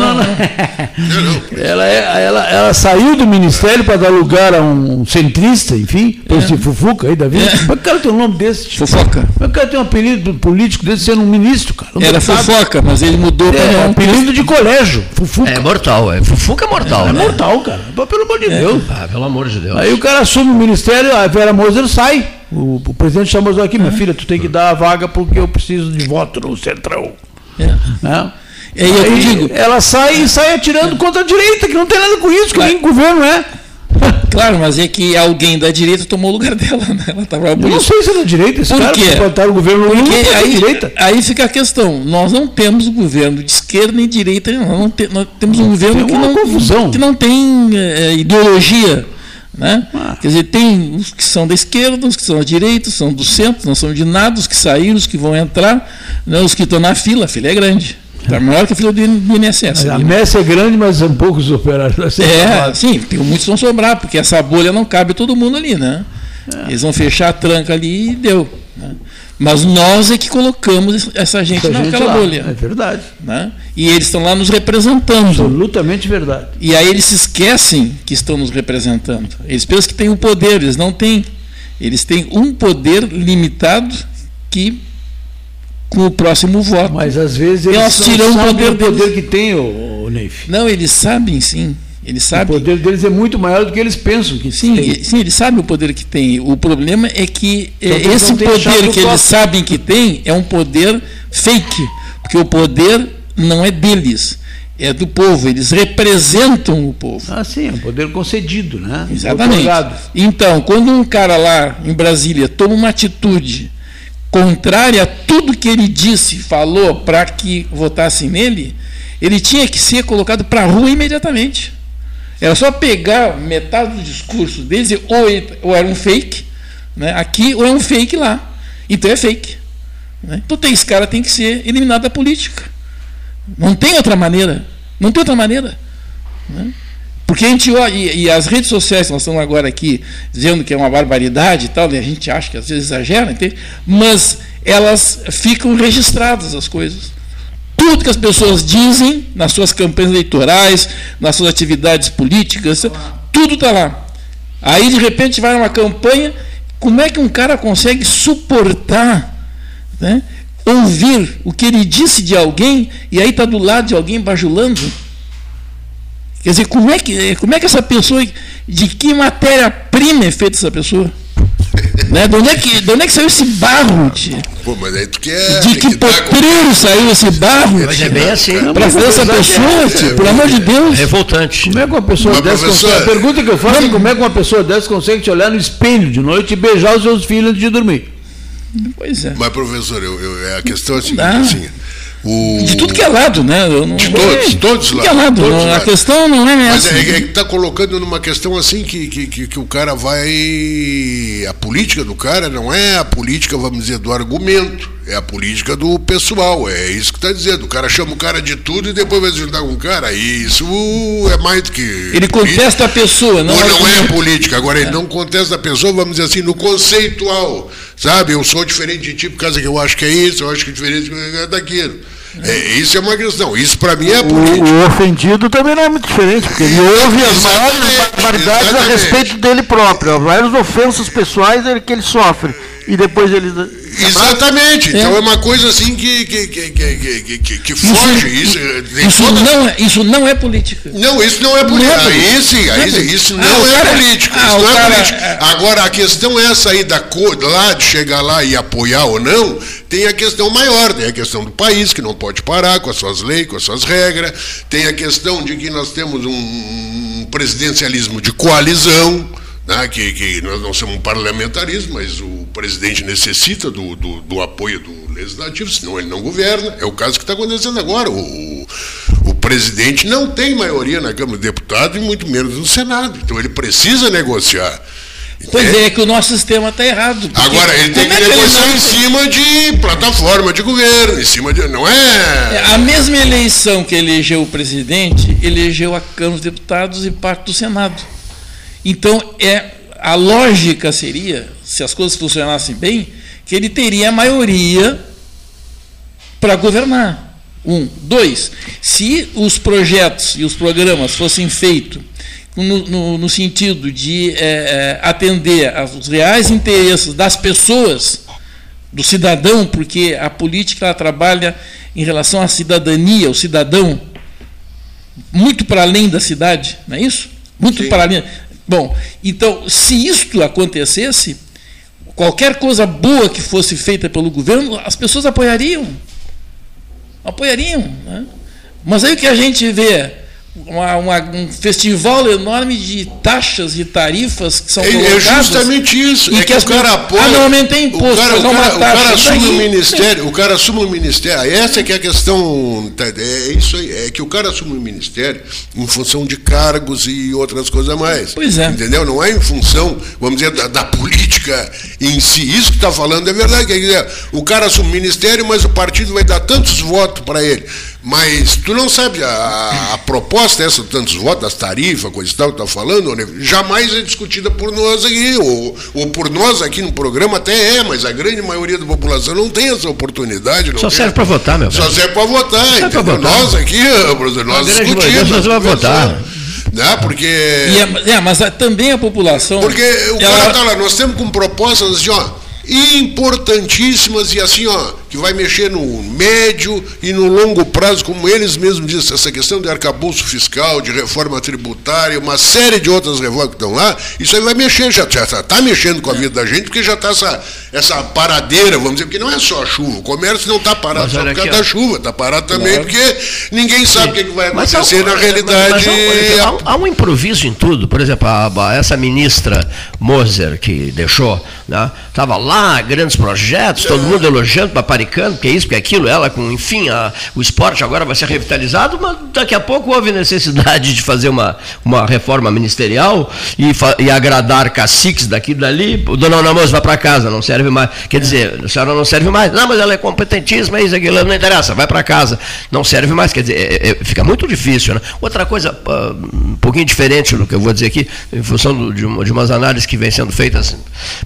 Ela saiu do ministério para dar lugar a um centrista, enfim, esse Fufuca aí da vida. Mas o cara tem um nome desse. Tipo, Fofoca. Mas o cara tem um apelido político desse sendo um ministro, cara. Era Fofoca, mas ele mudou para um apelido de colégio. Fufuca. É mortal, é. Fufuca é mortal. É mortal, cara. Pelo amor de Deus. Pelo amor de Deus. Aí o cara assume o ministério, a Vera Moser sai. O presidente chamou aqui, minha filha, tu tem que dar a vaga porque eu preciso de voto no Centrão. Aí eu digo, ela sai atirando contra a direita, que não tem nada com isso, que nem governo é. Claro, mas é que alguém da direita tomou o lugar dela, né? Ela tava eu não sei se é da direita, esse cara que plantaram o governo Lula é da direita. Aí fica a questão, nós não temos governo de esquerda nem direita, nós temos um governo que não tem ideologia, né? Quer dizer, tem os que são da esquerda, os que são da direita, são do centro, não são de nada, os que saíram, os que vão entrar, né? Os que estão na fila, a fila é grande. Está maior que a fila do INSS. A mesa é grande, mas são poucos operários. Sim, muitos vão sobrar, porque essa bolha não cabe todo mundo ali, né? Eles vão fechar a tranca ali e deu. Né? Mas nós é que colocamos essa gente naquela bolha. É verdade. Né? E eles estão lá nos representando. Absolutamente verdade. E aí eles se esquecem que estão nos representando. Eles pensam que têm um poder, eles não têm. Eles têm um poder limitado que... com o próximo voto. Mas às vezes eles tiram o poder que tem, o Neif. Não, eles sabem sim. Eles sabem. O poder deles é muito maior do que eles pensam que tem. Sim, eles sabem o poder que tem. O problema é que esse poder que eles sabem que tem é um poder fake, porque o poder não é deles, é do povo. Eles representam o povo. Ah, sim, é um poder concedido, né? Exatamente. Então, quando um cara lá em Brasília toma uma atitude contrária a tudo que ele disse, falou, para que votassem nele, ele tinha que ser colocado para a rua imediatamente. Era só pegar metade do discurso dele, ou era um fake, né, aqui, ou é um fake lá. Então é fake. Né? Então esse cara tem que ser eliminado da política. Não tem outra maneira. Não tem outra maneira. Né? Porque a gente olha, e as redes sociais, nós estamos agora aqui dizendo que é uma barbaridade e tal, e a gente acha que às vezes exagera, entende? Mas elas ficam registradas, as coisas. Tudo que as pessoas dizem nas suas campanhas eleitorais, nas suas atividades políticas, tudo está lá. Aí, de repente, vai uma campanha, como é que um cara consegue suportar, né, ouvir o que ele disse de alguém, e aí está do lado de alguém bajulando? Quer dizer, como é que essa pessoa, de que matéria-prima é feita essa pessoa? Né? De onde é que saiu esse barro? Pô, mas aí tu quer, de que potreiro saiu esse barro? Mas é bem assim. Para fazer essa pessoa, pelo amor de Deus. É revoltante. Como é que uma pessoa dessa consegue... A pergunta que eu faço é como é que uma pessoa dessa consegue te olhar no espelho de noite e beijar os seus filhos antes de dormir? Pois é. Mas, professor, a questão é a seguinte, assim... De tudo que é lado, né? De todos lados. A questão não é essa. Mas é que está colocando numa questão assim que o cara vai... A política do cara não é a política, vamos dizer, do argumento. É a política do pessoal. É isso que está dizendo. O cara chama o cara de tudo e depois vai se juntar com o cara. E isso é mais do que... Ele contesta a pessoa. Não é política. Agora, ele não contesta a pessoa, vamos dizer assim, no conceitual. Sabe? Eu sou diferente de ti por causa que eu acho que é isso, eu acho que é diferente daquilo. Isso é uma questão, isso para mim é político. O ofendido também não é muito diferente, porque ele ouve as maiores barbaridades a respeito dele próprio, as maiores ofensas pessoais que ele sofre, e depois ele... Exatamente, então é uma coisa assim que foge. Isso não é política. Não, isso não é política. Isso não é política. Agora, a questão é essa aí da cor, lá de chegar lá e apoiar ou não, tem a questão maior, tem a questão do país, que não pode parar com as suas leis, com as suas regras, tem a questão de que nós temos um presidencialismo de coalizão, né, que nós não somos um parlamentarismo, mas o presidente necessita do apoio do legislativo, senão ele não governa. É o caso que está acontecendo agora. O presidente não tem maioria na Câmara dos Deputados e muito menos no Senado, então ele precisa negociar. Pois é que o nosso sistema está errado. Agora, ele tem que negociar em cima de plataforma de governo, em cima de... Não é... A mesma eleição que elegeu o presidente, elegeu a Câmara dos Deputados e parte do Senado. Então, a lógica seria, se as coisas funcionassem bem, que ele teria a maioria para governar. Dois, se os projetos e os programas fossem feitos no sentido de atender aos reais interesses das pessoas, do cidadão, porque a política ela trabalha em relação à cidadania, ao cidadão, muito para além da cidade, não é isso? Muito Sim. para além. Bom, então, se isto acontecesse, qualquer coisa boa que fosse feita pelo governo, as pessoas apoiariam. Apoiariam. Né? Mas aí o que a gente vê? Um festival enorme de taxas e tarifas que são colocadas. É justamente isso. E é que o cara apoia. Ah, não aumentei imposto. O cara assume o ministério. Essa é que é a questão. É isso aí. É que o cara assume o ministério em função de cargos e outras coisas a mais. Pois é. Entendeu? Não é em função, vamos dizer, da política em si. Isso que está falando é verdade. Quer dizer, o cara assume o ministério, mas o partido vai dar tantos votos para ele. Mas tu não sabe a proposta, essa de tantos votos, das tarifas, coisa e tal que está falando, né? Jamais é discutida por nós aqui, ou por nós aqui no programa até mas a grande maioria da população não tem essa oportunidade. Não Só serve para votar, meu velho. Só serve para votar, entendeu? Nós aqui, professor, nós discutimos. Nós vamos votar. Né? Porque... mas também a população... Porque o cara está lá, nós temos com propostas assim, ó, importantíssimas e assim, ó, que vai mexer no médio e no longo prazo, como eles mesmos dizem, essa questão de arcabouço fiscal, de reforma tributária, uma série de outras reformas que estão lá, isso aí vai mexer, já está mexendo com a vida da gente, porque já está essa paradeira, vamos dizer, porque não é só a chuva, o comércio não está parado só por causa da chuva, está parado também porque ninguém sabe o que vai acontecer na realidade. Há um improviso em tudo, por exemplo, essa ministra Moser que deixou, né, estava lá, grandes projetos, todo mundo elogiando, paparicando, que é isso, que é aquilo, ela com, enfim, o esporte agora vai ser revitalizado, mas daqui a pouco houve necessidade de fazer uma reforma ministerial e agradar caciques daqui e dali. O Dona Ana Moça vai para casa, não serve mais. Quer dizer, a senhora não serve mais. Não, mas ela é competentíssima, isso, aquilo, não interessa, vai para casa. Não serve mais, quer dizer, fica muito difícil. Né? Outra coisa, um pouquinho diferente do que eu vou dizer aqui, em função de umas análises que vêm sendo feitas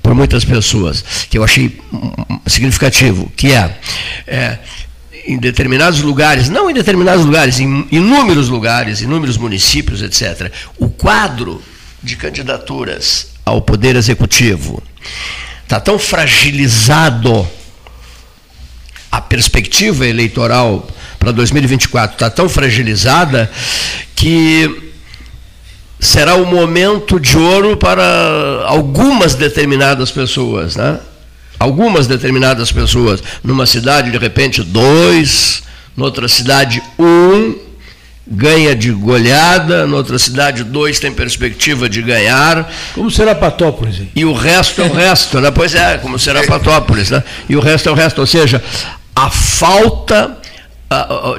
por muitas pessoas, que eu achei significativo, que em determinados lugares, não em determinados lugares, em inúmeros lugares, inúmeros municípios, etc., o quadro de candidaturas ao Poder Executivo está tão fragilizado, a perspectiva eleitoral para 2024 está tão fragilizada, que será o momento de ouro para algumas determinadas pessoas, né? Algumas determinadas pessoas. Numa cidade, de repente, 2, noutra cidade, 1, ganha de goleada, noutra cidade, 2 tem perspectiva de ganhar. Como será Patópolis? E o resto é o resto, né? Pois é, como será Patópolis, né? E o resto é o resto, ou seja, a falta,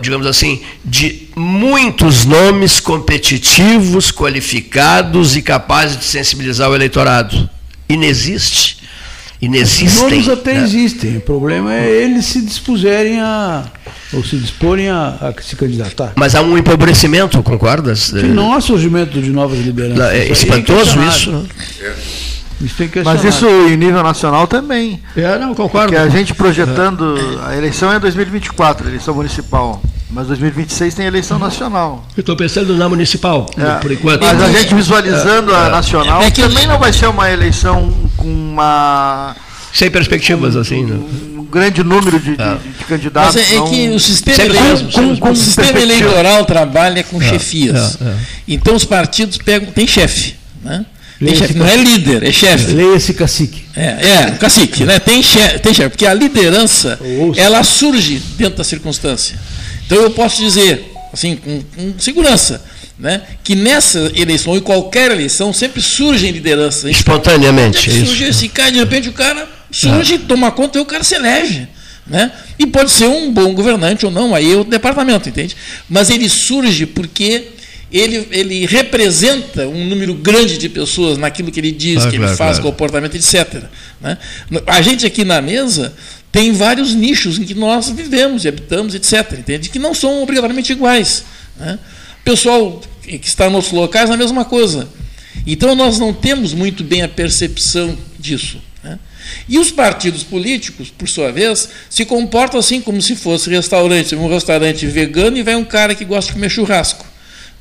digamos assim, de muitos nomes competitivos, qualificados e capazes de sensibilizar o eleitorado. Inexiste. Inexistem. Os nomes até existem, o problema é eles se dispuserem ou se disporem a se candidatar. Mas há um empobrecimento, concordas? Que não há surgimento de novas lideranças. É espantoso isso. Mas isso em nível nacional também. Não, concordo. Porque a gente projetando, a eleição é 2024, a eleição municipal. Mas 2026 tem eleição nacional. Eu estou pensando na municipal, por enquanto. Mas a gente visualizando a nacional, também não vai ser uma eleição com uma... Sem perspectivas, assim, né? Um grande número de candidatos. Mas é que o sistema eleitoral trabalha com chefias. Então os partidos pegam... Tem chefe, né? Tem chefe, não é líder, é chefe. Leia-se cacique. Cacique, né? Tem chefe, porque a liderança, ela surge dentro da circunstância. Então eu posso dizer, assim, com segurança, né, que nessa eleição, e qualquer eleição, sempre surgem lideranças. Espontaneamente. Surge esse cara, de repente o cara surge, toma conta e o cara se elege. Né? E pode ser um bom governante ou não, aí é o departamento, entende? Mas ele surge porque ele representa um número grande de pessoas naquilo que ele diz, que ele faz, comportamento, etc. Né? A gente aqui na mesa... Tem vários nichos em que nós vivemos e habitamos, etc., entende? Que não são obrigatoriamente iguais. Né? O pessoal que está em outros locais é a mesma coisa. Então, nós não temos muito bem a percepção disso, né? E os partidos políticos, por sua vez, se comportam assim como se fosse restaurante. Um restaurante vegano e vai um cara que gosta de comer churrasco,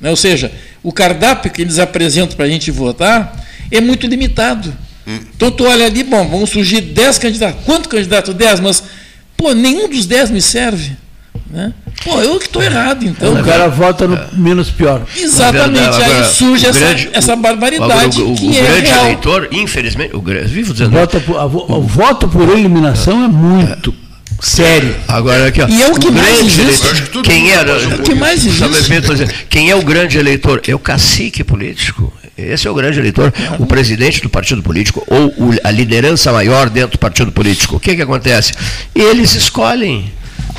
né? Ou seja, o cardápio que eles apresentam para a gente votar é muito limitado. Então, tu olha ali, bom, vão surgir 10 candidatos. Quanto candidato? 10, mas, pô, nenhum dos 10 me serve, né? Pô, eu que estou errado, então. O cara vota no menos pior. Exatamente, agora, aí surge essa barbaridade que é real. O grande eleitor, infelizmente, o voto por eliminação é muito sério. Agora aqui, ó. E é o que mais existe. Quem é o que mais existe? Quem é o grande eleitor? É o cacique político. Esse é o grande eleitor, o presidente do partido político ou a liderança maior dentro do partido político. O que que acontece? Eles escolhem.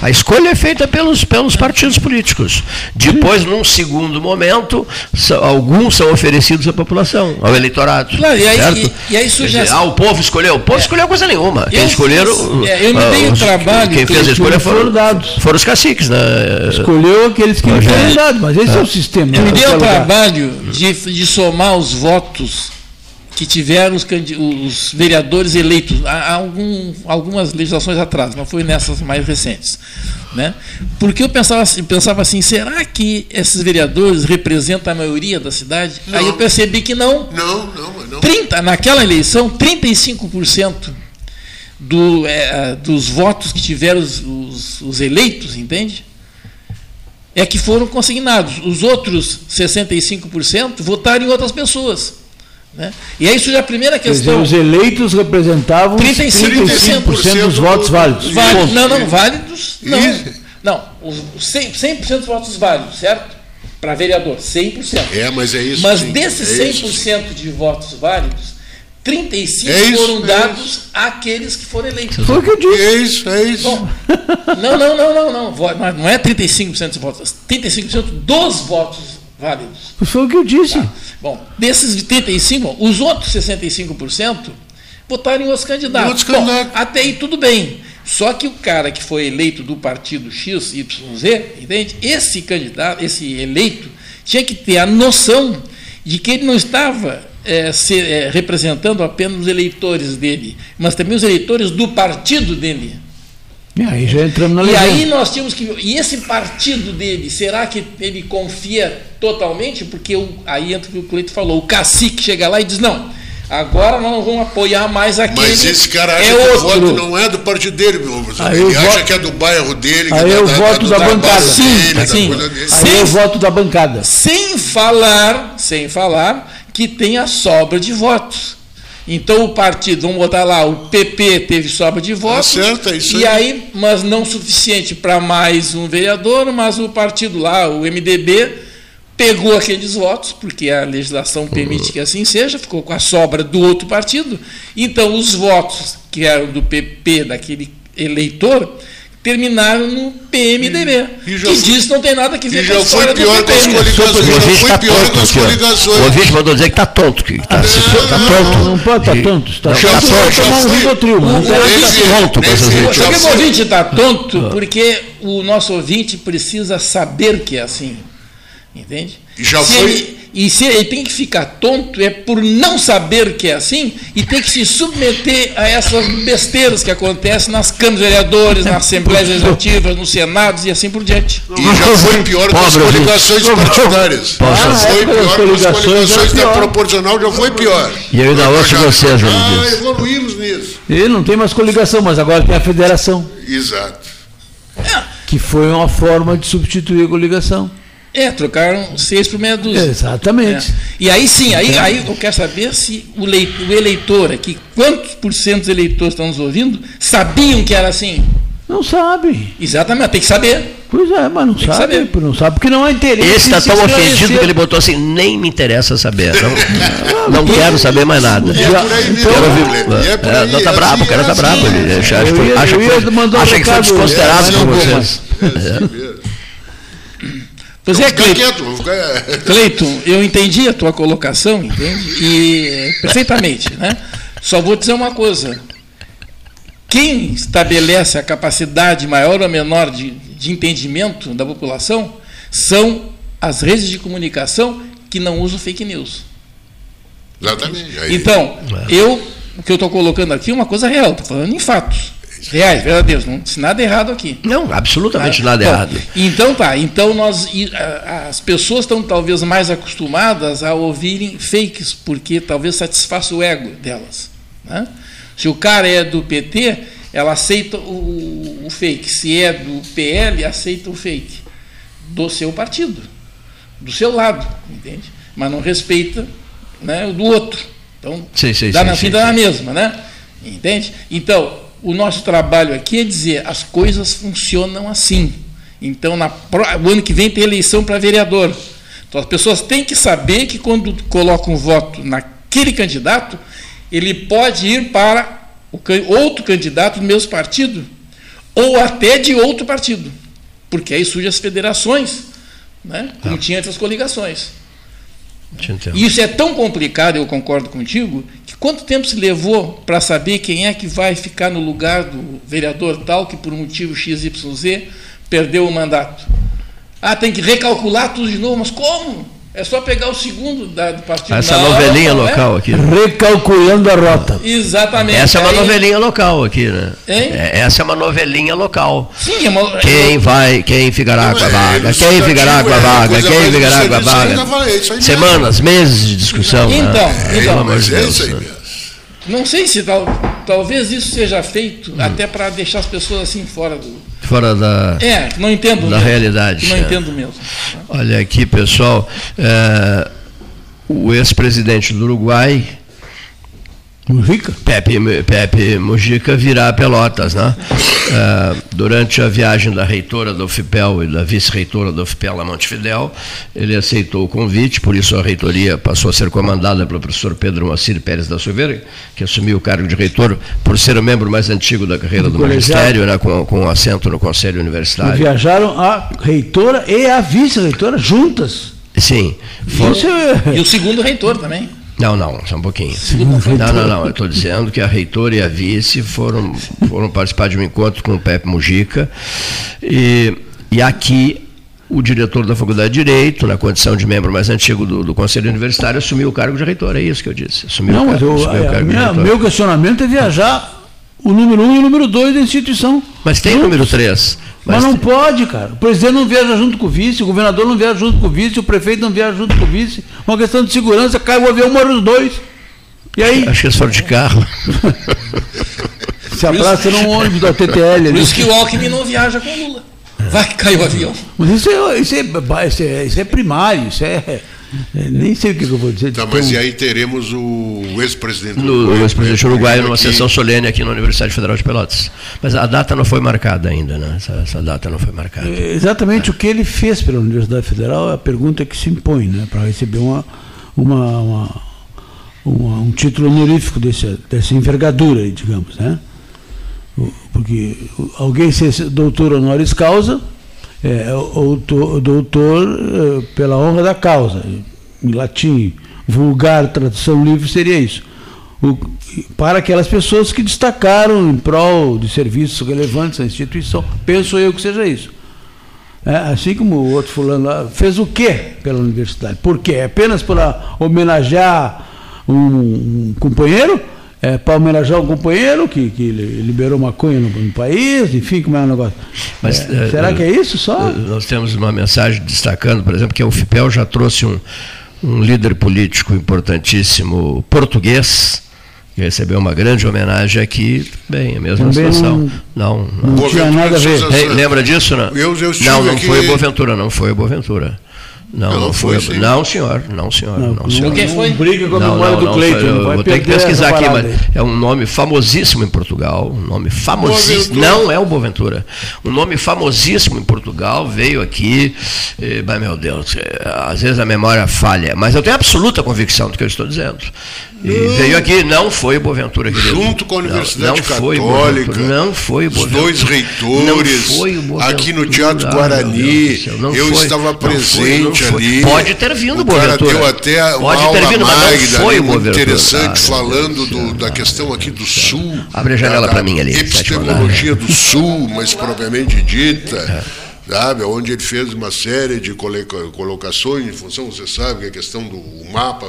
A escolha é feita pelos partidos políticos. Depois, num segundo momento, alguns são oferecidos à população, ao eleitorado. Claro, e aí surge dizer, o povo escolheu. O povo escolheu coisa nenhuma. Eles escolheram... eu não tenho trabalho... Quem fez a escolha foram os caciques, né? Escolheu aqueles que não foram dados, mas esse é o sistema. Eu me dei o trabalho de somar os votos que tiveram os vereadores eleitos, há algumas legislações atrás, mas foi nessas mais recentes, né? Porque eu pensava assim, será que esses vereadores representam a maioria da cidade? Não. Aí eu percebi que não. Não. 30, naquela eleição, 35% dos votos que tiveram os eleitos, entende? É que foram consignados. Os outros 65% votaram em outras pessoas, né? E aí surge a primeira questão. Os eleitos representavam 35% dos votos válidos. Válidos. Não, 100% dos votos válidos, certo? Para vereador, 100%. É, mas é isso. Mas sim, desses 100% de votos válidos, 35 foram dados àqueles que foram eleitos. Foi o que eu disse. É isso. Bom, não é 35% dos votos, 35% dos votos válidos. Foi o que eu disse. Tá. Bom, desses 35%, os outros 65% votaram em outros candidatos. Bom, até aí tudo bem. Só que o cara que foi eleito do partido X, Y, Z, entende? Esse candidato, esse eleito, tinha que ter a noção de que ele não estava representando apenas os eleitores dele, mas também os eleitores do partido dele. E aí já entramos na legenda. E aí nós tínhamos que... E esse partido dele, será que ele confia totalmente? Porque aí entra o que o Cleiton falou, o cacique chega lá e diz, não, agora nós não vamos apoiar mais aquele. Mas esse cara acha que o voto não é do partido dele, meu professor. Ele acha que é do bairro dele. Aí eu voto da bancada. Sim. Aí eu voto da bancada. Sem falar que tem a sobra de votos. Então o partido, vamos botar lá, o PP teve sobra de votos, aí, mas não suficiente para mais um vereador, mas o partido lá, o MDB, pegou aqueles votos, porque a legislação permite que assim seja, ficou com a sobra do outro partido. Então os votos que eram do PP, daquele eleitor, terminaram no PMDB, que diz que não tem nada que ver com a história do PMDB. O ouvinte mandou dizer que está tonto. Não pode estar tonto. O ouvinte está tonto porque o nosso ouvinte precisa saber que é assim. Entende? Se ele tem que ficar tonto é por não saber que é assim e tem que se submeter a essas besteiras que acontecem nas câmaras de vereadores, nas assembleias legislativas, nos senados e assim por diante. E já foi pior que as coligações partidárias. Foi pior que as coligações da proporcional, já foi pior. E eu ainda ouço vocês, Júlio. Evoluímos nisso. E não tem mais coligação, mas agora tem a federação. Exato. Que foi uma forma de substituir a coligação. Trocaram 6 por meia dúzia. Exatamente. E aí sim, aí eu quero saber se o eleitor aqui, quantos por cento dos eleitores estão nos ouvindo, sabiam que era assim? Não sabem. Exatamente, tem que saber. Pois é, mas não sabe, porque não há interesse. Esse está tão ofendido que ele botou assim, nem me interessa saber, não quero saber mais nada. Não está bravo, o cara está bravo. Acha que foi desconsiderado por vocês. Pois é, Cleiton, eu entendi a tua colocação, entende? E perfeitamente, né? Só vou dizer uma coisa. Quem estabelece a capacidade maior ou menor de entendimento da população são as redes de comunicação que não usam fake news. Exatamente. Aí... Então, o que eu estou colocando aqui é uma coisa real, estou falando em fatos. Reais, verdadeiros, não disse nada errado aqui. Não, absolutamente nada errado. Então tá, então as pessoas estão talvez mais acostumadas a ouvirem fakes, porque talvez satisfaça o ego delas, né? Se o cara é do PT, ela aceita o fake. Se é do PL, aceita o fake. Do seu partido, do seu lado, entende? Mas não respeita, né, o do outro. Então, dá na vida na mesma, né? Entende? Então... O nosso trabalho aqui é dizer as coisas funcionam assim. Então, o ano que vem tem eleição para vereador. Então, as pessoas têm que saber que, quando colocam um voto naquele candidato, ele pode ir para outro candidato do mesmo partido ou até de outro partido, porque aí surgem as federações, né? Como tinha antes as coligações. E isso é tão complicado, eu concordo contigo, que quanto tempo se levou para saber quem é que vai ficar no lugar do vereador tal, que por motivo XYZ perdeu o mandato. Ah, tem que recalcular tudo de novo, mas como? É só pegar o segundo do partido. Essa novelinha local aqui. Recalculando a rota. Exatamente. Essa é uma novelinha local aqui, né? Hein? Essa é uma novelinha local. Sim, é uma... Quem ficará com a vaga? Quem ficará com a vaga? Quem ficará com a vaga? Semanas, meses de discussão. Então, mas é isso aí mesmo. Não sei se talvez isso seja feito até para deixar as pessoas assim fora do... Fora da, não entendo da realidade. Não entendo mesmo. Olha aqui, pessoal, o ex-presidente do Uruguai, Mujica? Pepe Mujica, virá a Pelotas, né? Durante a viagem da reitora da UFPel e da vice-reitora da UFPel a Montevidéu, ele aceitou o convite, por isso a reitoria passou a ser comandada pelo professor Pedro Moacir Pérez da Silveira, que assumiu o cargo de reitor por ser o membro mais antigo da carreira do magistério, né? Com assento no Conselho Universitário. E viajaram a reitora e a vice-reitora juntas. Sim. E o segundo reitor também. Não, só um pouquinho. Não, eu estou dizendo que a reitora e a vice foram participar de um encontro com o Pepe Mujica e aqui o diretor da Faculdade de Direito, na condição de membro mais antigo do Conselho Universitário, assumiu o cargo de reitor, é isso que eu disse. Meu questionamento é viajar o número 1 e o número 2 da instituição. Mas tem o número 3. Mas não pode, cara. O presidente não viaja junto com o vice, o governador não viaja junto com o vice, o prefeito não viaja junto com o vice. Uma questão de segurança, cai o avião, mora os dois. E aí? Acho que é só de carro. Se abraça num ônibus da TTL. Por isso que o Alckmin não viaja com o Lula. Vai que cai o avião. Mas isso é primário, isso é... Nem sei o que eu vou dizer. Tá, mas e aí teremos o ex-presidente uruguaio numa sessão solene aqui na Universidade Federal de Pelotas. Mas a data não foi marcada ainda, né? Essa data não foi marcada. Exatamente o que ele fez pela Universidade Federal é a pergunta que se impõe, né? Para receber um título honorífico dessa envergadura, digamos, né? Porque alguém ser doutor honoris causa... doutor pela honra da causa, em latim, vulgar, tradução livre, seria isso. Para aquelas pessoas que destacaram em prol de serviços relevantes à instituição, penso eu que seja isso. Assim como o outro fulano lá, fez o quê pela universidade? Por quê? Apenas para homenagear um companheiro? Para homenagear um companheiro que liberou maconha no país, enfim, como é o negócio. Mas, será que é isso só? Nós temos uma mensagem destacando, por exemplo, que a UFPel já trouxe um líder político importantíssimo português, que recebeu uma grande homenagem aqui, bem, a mesma também situação. Não tinha nada a ver. Lembra disso? Não? Não foi o Boaventura, não foi o Boaventura. Não, senhor. Quem foi? Briga com a memória do Cleiton. Vou ter que pesquisar aqui, mas é um nome famosíssimo em Portugal, um nome famosíssimo. Não é o Boaventura. Um nome famosíssimo em Portugal, veio aqui, mas, meu Deus, às vezes a memória falha, mas eu tenho absoluta convicção do que eu estou dizendo. E veio aqui, não foi o Boaventura. Junto com a Universidade Católica, não foi o Boaventura. Os dois reitores, aqui no Teatro Guarani, eu estava presente. Ali, pode ter vindo o Boaventura. Deu até uma aula magna, interessante, falando da questão aqui do Sul. Abre a janela para mim ali. Epistemologia do Sul, mas propriamente dita. sabe, onde ele fez uma série de colocações em função, você sabe, que a questão do mapa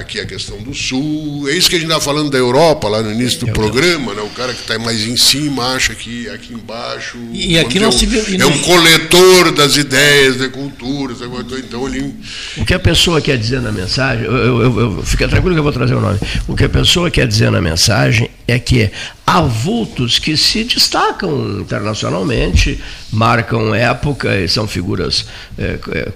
aqui a questão do Sul, é isso que a gente estava falando da Europa lá no início do programa, né? O cara que está mais em cima acha que aqui embaixo e aqui não se viu, é um coletor das ideias, da cultura, então ele... O que a pessoa quer dizer na mensagem, fica tranquilo que eu vou trazer o nome, o que a pessoa quer dizer na mensagem é que há vultos que se destacam internacionalmente, marcam época e são figuras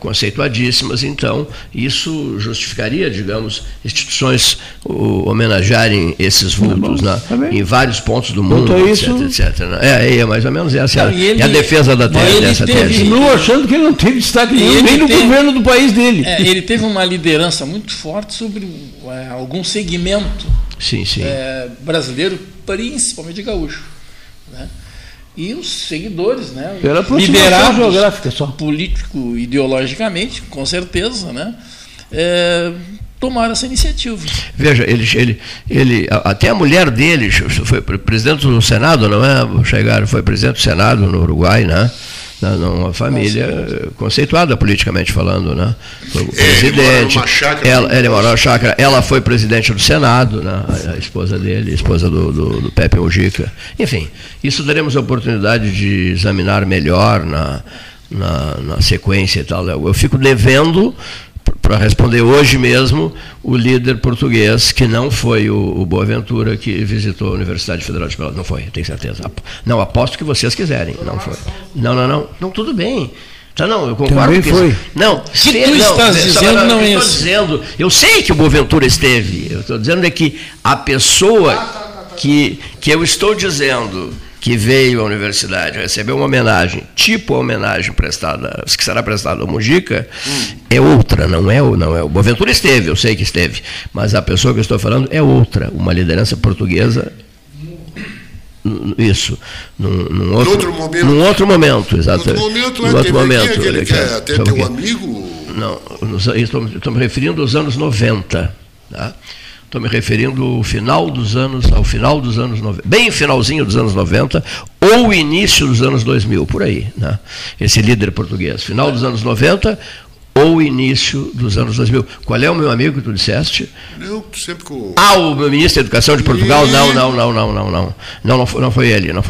conceituadíssimas, então isso justificaria, digamos, instituições homenagearem esses vultos, né? Em vários pontos do mundo, etc, etc. Né? É mais ou menos essa, não, ele, é a defesa da tese, dessa tese. Ele continua achando que ele não teve destaque nenhum, nem no governo do país dele. Ele teve uma liderança muito forte sobre algum segmento, sim. Brasileiro, principalmente gaúcho, né? E os seguidores, né, liderados político-ideologicamente, com certeza, né, tomaram essa iniciativa. Veja, ele, até a mulher dele foi presidente do Senado, não é? Chegaram, foi presidente do Senado no Uruguai, né? Uma família conceituada politicamente falando, né? Foi presidente. Ele morou na chácara. Ela foi presidente do Senado, né? A esposa dele, a esposa do Pepe Mujica. Enfim, isso teremos a oportunidade de examinar melhor na sequência e tal. Eu fico devendo para responder hoje mesmo o líder português, que não foi o Boaventura, que visitou a Universidade Federal de Pelotas. Não foi, tenho certeza. Não, aposto que vocês quiserem. Não foi. Não, tudo bem. Tá, não, eu concordo. Também que foi. Não, se tu estás dizendo, não é isso. Eu sei que o Boaventura esteve. Eu estou dizendo é que a pessoa que eu estou dizendo que veio à universidade, recebeu uma homenagem, tipo a homenagem prestada, que será prestada ao Mujica, é outra, não é o Boaventura esteve, eu sei que esteve, mas a pessoa que eu estou falando é outra, uma liderança portuguesa, isso, num outro momento, exatamente. Num outro momento. Até teu amigo... Não, estou me referindo aos anos 90, tá? Estou me referindo ao final dos anos 90, bem finalzinho dos anos 90 ou início dos anos 2000, por aí, né? Esse líder português, final dos anos 90 ou início dos anos 2000. Qual é o meu amigo que tu disseste? Eu sempre com... o meu ministro da Educação de Portugal? Não foi ele. O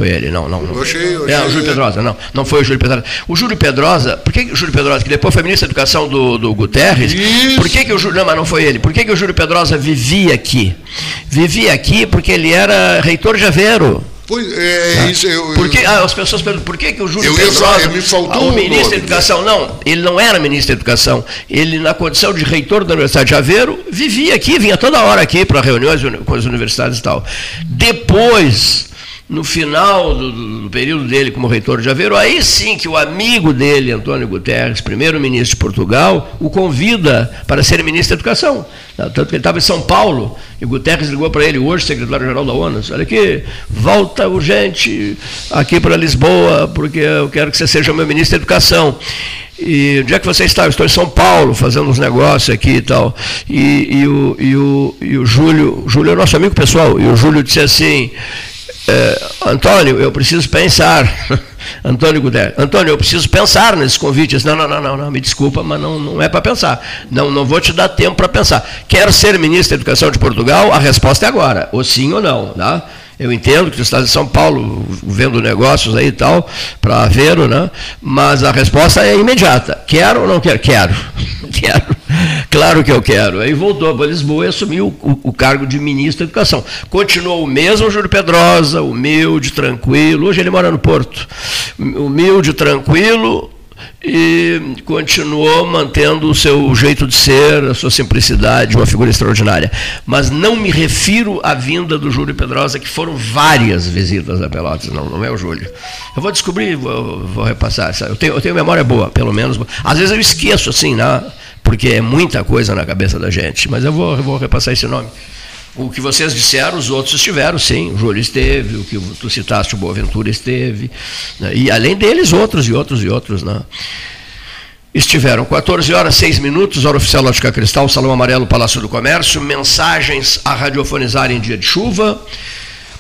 Júlio Pedrosa, não foi o Júlio Pedrosa. O Júlio Pedrosa, por que o Júlio Pedrosa, que depois foi ministro da Educação do Guterres, isso. Por que o Júlio, não, mas não foi ele, por que o Júlio Pedrosa vivia aqui? Vivia aqui porque ele era reitor de Aveiro. Pois é, isso eu... Porque, as pessoas perguntam, por que o Júlio Pedrosa, me faltou o ministro da Educação? Não, ele não era ministro da Educação. Ele, na condição de reitor da Universidade de Aveiro, vivia aqui, vinha toda hora aqui para reuniões com as universidades e tal. Depois, no final do período dele como reitor de Aveiro, aí sim que o amigo dele, Antônio Guterres, primeiro-ministro de Portugal, o convida para ser ministro da Educação. Tanto que ele estava em São Paulo, e o Guterres ligou para ele, hoje secretário-geral da ONU, olha aqui, volta urgente aqui para Lisboa, porque eu quero que você seja meu ministro da Educação. E onde é que você está? Eu estou em São Paulo, fazendo uns negócios aqui e tal. E o Júlio é nosso amigo pessoal, e o Júlio disse assim, Antônio, eu preciso pensar... Antônio Guterres, Antônio, eu preciso pensar nesse convite. Disse, não, me desculpa, mas não é para pensar. Não vou te dar tempo para pensar. Quer ser ministro da Educação de Portugal? A resposta é agora, ou sim ou não, tá? Eu entendo que tu estás em São Paulo vendo negócios aí e tal, para Aveiro, né? Mas a resposta é imediata. Quero ou não quero? Quero. Claro que eu quero. Aí voltou para Lisboa e assumiu o cargo de ministro da Educação. Continuou o mesmo Júlio Pedrosa, humilde, tranquilo. Hoje ele mora no Porto. Humilde, tranquilo, e continuou mantendo o seu jeito de ser, a sua simplicidade, uma figura extraordinária. Mas não me refiro à vinda do Júlio Pedrosa, que foram várias visitas a Pelotas, não é o Júlio. Eu vou descobrir, vou repassar. Eu tenho memória boa, pelo menos. Às vezes eu esqueço, assim, né? Porque é muita coisa na cabeça da gente, mas eu vou repassar esse nome. O que vocês disseram, os outros estiveram, sim. O Júlio esteve, o que tu citaste, o Boaventura esteve. Né? E além deles, outros. Né? Estiveram 14h06, hora oficial Ótica Cristal, Salão Amarelo, Palácio do Comércio, mensagens a radiofonizar em dia de chuva.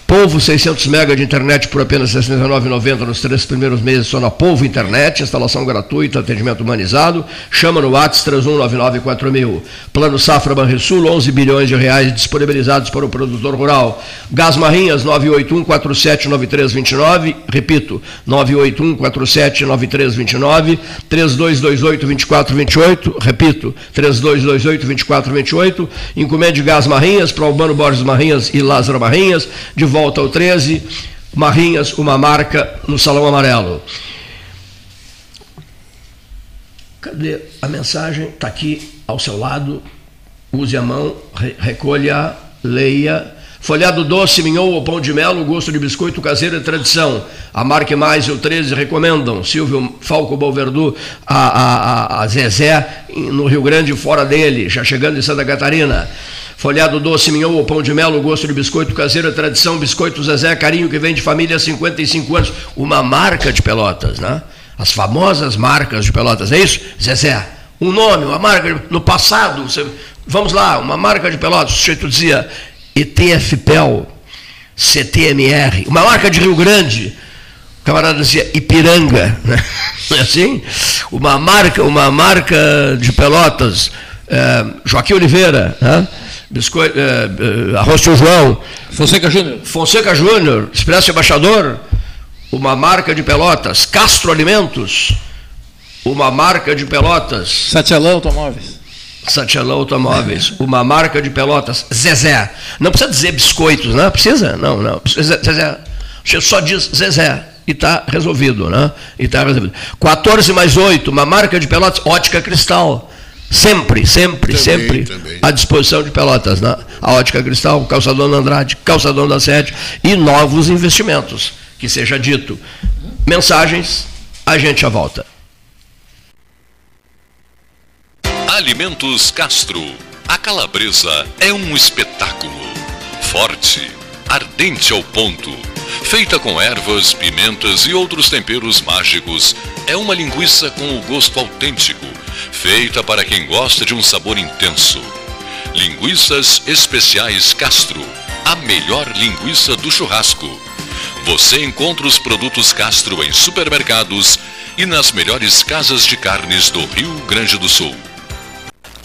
Polvo, 600 mega de internet por apenas R$ 69,90 nos 3 primeiros meses só na Polvo Internet, instalação gratuita, atendimento humanizado, chama no WhatsApp 31994000. Plano Safra Banrisul, 11 bilhões de reais disponibilizados para o produtor rural. Gás Marrinhas, 981479329, repito, 981479329, 32282428, repito, 32282428, encomende Gás Marrinhas para Urbano Borges Marrinhas e Lázaro Marrinhas, de volta ao 13, Marrinhas, uma marca no Salão Amarelo. Cadê a mensagem? Está aqui, ao seu lado. Use a mão, recolha, leia. Folhado doce, mignon ou pão de mel, gosto de biscoito caseiro é tradição. A Marque Mais e o 13 recomendam. Silvio Falco Balverdu, a Zezé, no Rio Grande, fora dele, já chegando em Santa Catarina. Folhado doce, mignon ou pão de mel, gosto de biscoito caseiro é tradição. Biscoito Zezé, carinho que vem de família há 55 anos. Uma marca de Pelotas, né? As famosas marcas de Pelotas, é isso? Zezé, um nome, uma marca, no passado, você... vamos lá, uma marca de Pelotas, o sujeito dizia... UFPel, CTMR, uma marca de Rio Grande, o camarada dizia Ipiranga, né? Não é assim? Uma marca de Pelotas, Joaquim Oliveira, né? Biscoito, Arroz Tio João, Fonseca Júnior, Expresso Embaixador, uma marca de Pelotas, Castro Alimentos, uma marca de Pelotas, Satialão Automóveis, uma marca de Pelotas, Zezé. Não precisa dizer biscoitos, né? Precisa? Não. Zezé. Você só diz Zezé e está resolvido, né? E tá resolvido. 14 mais 8, uma marca de Pelotas, Ótica Cristal. Sempre à disposição de Pelotas, né? A Ótica Cristal, Calçadão da Andrade, Calçadão da Sete e novos investimentos, que seja dito. Mensagens, a gente já volta. Alimentos Castro. A calabresa é um espetáculo. Forte, ardente ao ponto. Feita com ervas, pimentas e outros temperos mágicos, é uma linguiça com o gosto autêntico, feita para quem gosta de um sabor intenso. Linguiças Especiais Castro, a melhor linguiça do churrasco. Você encontra os produtos Castro em supermercados e nas melhores casas de carnes do Rio Grande do Sul.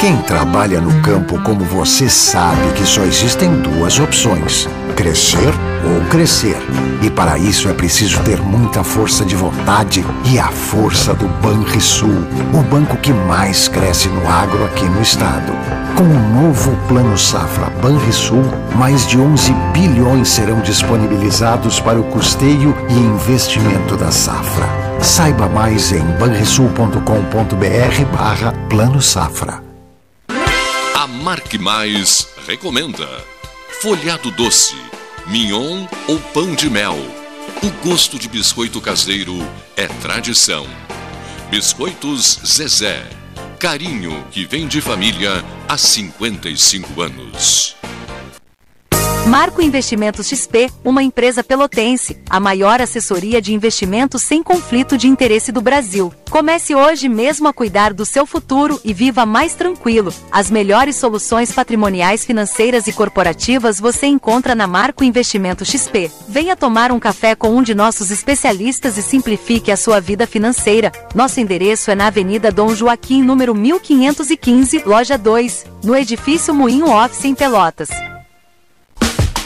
Quem trabalha no campo como você sabe que só existem duas opções, crescer ou crescer. E para isso é preciso ter muita força de vontade e a força do Banrisul, o banco que mais cresce no agro aqui no estado. Com o novo Plano Safra Banrisul, mais de 11 bilhões serão disponibilizados para o custeio e investimento da safra. Saiba mais em banrisul.com.br/Plano Safra. A Marque Mais recomenda folhado doce, mignon ou pão de mel. O gosto de biscoito caseiro é tradição. Biscoitos Zezé, carinho que vem de família há 55 anos. Marco Investimentos XP, uma empresa pelotense, a maior assessoria de investimentos sem conflito de interesse do Brasil. Comece hoje mesmo a cuidar do seu futuro e viva mais tranquilo. As melhores soluções patrimoniais, financeiras e corporativas você encontra na Marco Investimentos XP. Venha tomar um café com um de nossos especialistas e simplifique a sua vida financeira. Nosso endereço é na Avenida Dom Joaquim, número 1515, loja 2, no edifício Moinho Office em Pelotas.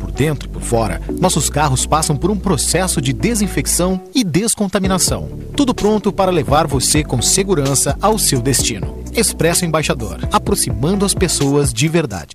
Por dentro e por fora, nossos carros passam por um processo de desinfecção e descontaminação. Tudo pronto para levar você com segurança ao seu destino. Expresso Embaixador, aproximando as pessoas de verdade.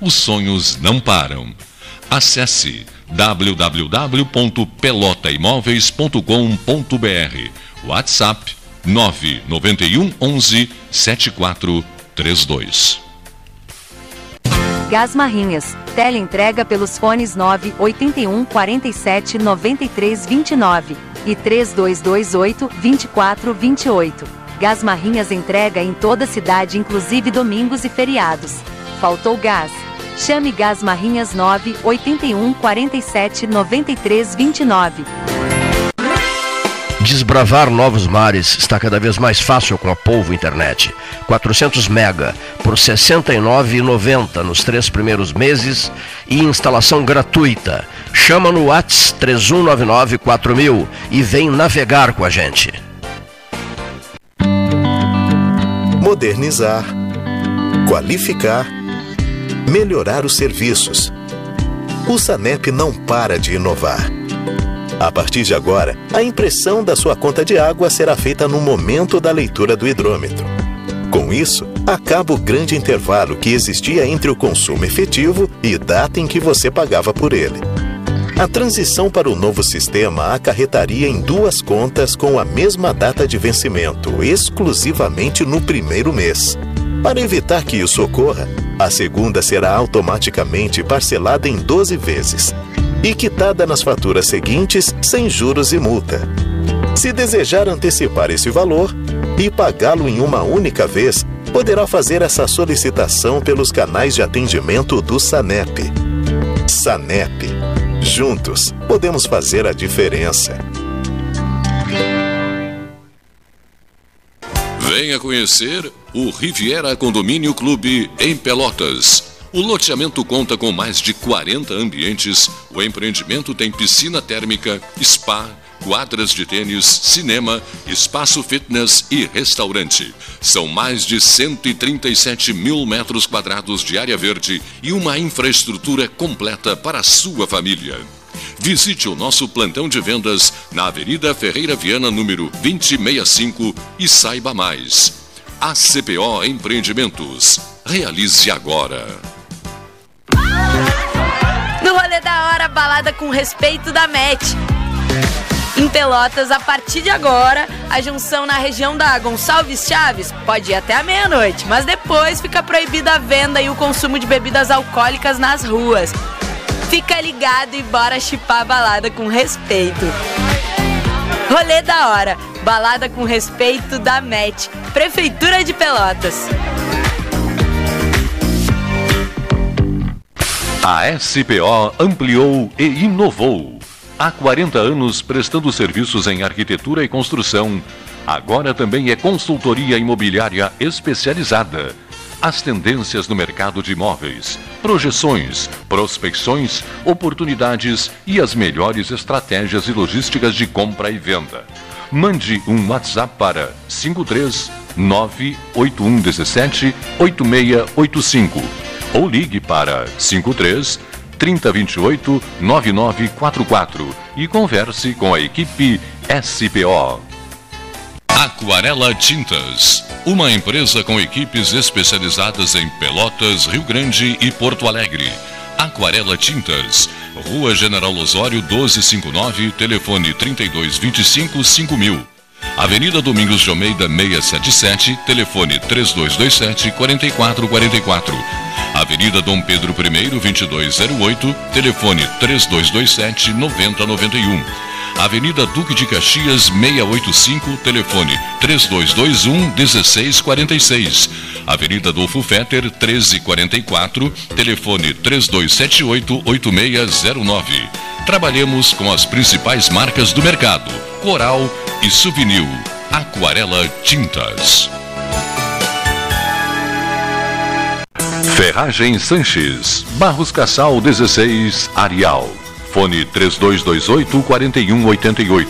os sonhos não param. Acesse www.pelotaimoveis.com.br. WhatsApp 991 11 7432. Gás Marrinhas. Teleentrega pelos fones 981 47 93 29 e 3228 2428. Gás Marrinhas entrega em toda a cidade, inclusive domingos e feriados. Faltou gás? Chame Gás Marrinhas 981 47 93 29. Desbravar novos mares está cada vez mais fácil com a Polvo Internet. 400 mega por R$ 69,90 nos 3 primeiros meses e instalação gratuita. Chama no WhatsApp 3199-4000 e vem navegar com a gente. Modernizar, qualificar, melhorar os serviços. O SANEP não para de inovar. A partir de agora, a impressão da sua conta de água será feita no momento da leitura do hidrômetro. Com isso, acaba o grande intervalo que existia entre o consumo efetivo e data em que você pagava por ele. A transição para o novo sistema acarretaria em duas contas com a mesma data de vencimento, exclusivamente no primeiro mês. Para evitar que isso ocorra, a segunda será automaticamente parcelada em 12 vezes e quitada nas faturas seguintes sem juros e multa. Se desejar antecipar esse valor e pagá-lo em uma única vez, poderá fazer essa solicitação pelos canais de atendimento do SANEP. SANEP. Juntos, podemos fazer a diferença. Venha conhecer o Riviera Condomínio Clube em Pelotas. O loteamento conta com mais de 40 ambientes. O empreendimento tem piscina térmica, spa, quadras de tênis, cinema, espaço fitness e restaurante. São mais de 137 mil metros quadrados de área verde e uma infraestrutura completa para a sua família. Visite o nosso plantão de vendas na Avenida Ferreira Viana, número 2065 e saiba mais. ACPO Empreendimentos. Realize agora. No Rolê da Hora, balada com respeito da MET. Em Pelotas, a partir de agora, a junção na região da Gonçalves Chaves pode ir até a meia-noite, mas depois fica proibida a venda e o consumo de bebidas alcoólicas nas ruas. Fica ligado e bora chipar a balada com respeito. Rolê da Hora, balada com respeito da MET, Prefeitura de Pelotas. A SPO ampliou e inovou. Há 40 anos prestando serviços em arquitetura e construção, agora também é consultoria imobiliária especializada. As tendências no mercado de imóveis, projeções, prospecções, oportunidades e as melhores estratégias e logísticas de compra e venda. Mande um WhatsApp para 53981178685 ou ligue para 53-3028-9944 e converse com a equipe SPO. Aquarela Tintas, uma empresa com equipes especializadas em Pelotas, Rio Grande e Porto Alegre. Aquarela Tintas, Rua General Osório 1259, telefone 3225-5000. Avenida Domingos de Almeida 677, telefone 3227-4444. Avenida Dom Pedro I 2208, telefone 3227-9091. Avenida Duque de Caxias 685, telefone 3221-1646. Avenida Adolfo Fetter 1344, telefone 3278-8609. Trabalhamos com as principais marcas do mercado, Coral e Souvenir. Aquarela Tintas. Ferragem Sanches, Barros Cassal 16, Areal. Fone 3228-4188.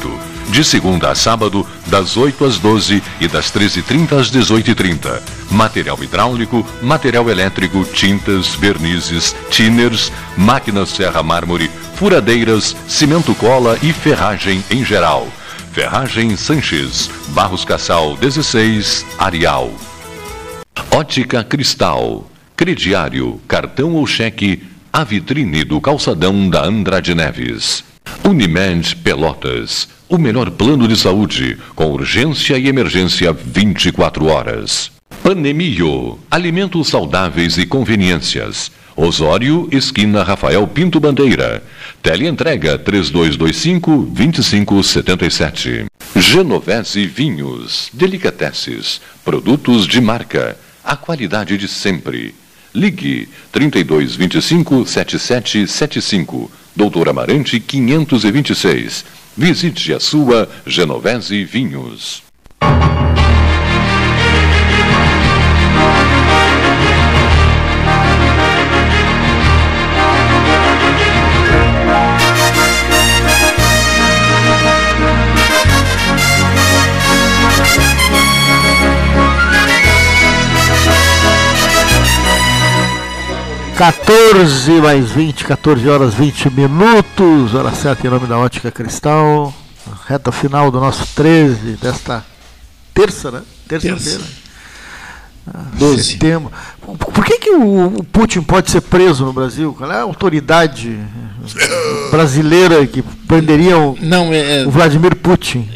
De segunda a sábado, das 8 às 12 e das 13h30 às 18h30. Material hidráulico, material elétrico, tintas, vernizes, tinners, máquinas serra mármore, furadeiras, cimento cola e ferragem em geral. Ferragem Sanches, Barros Cassal 16, Areal. Ótica Cristal, crediário, cartão ou cheque, a vitrine do calçadão da Andrade Neves. Unimed Pelotas, o melhor plano de saúde, com urgência e emergência 24 horas. Panemio, alimentos saudáveis e conveniências. Osório, esquina Rafael Pinto Bandeira. Teleentrega 3225-2577. Genovese Vinhos, delicateces, produtos de marca, a qualidade de sempre. Ligue 3225-7775, Doutor Amarante 526. Visite a sua Genovese Vinhos. (14:20), 14h20, hora certa em nome da Ótica Cristal, reta final do nosso 13, desta terça, né? Terça-feira. 12. Setembro. Por que o Putin pode ser preso no Brasil? Qual é a autoridade brasileira que prenderia o Vladimir Putin?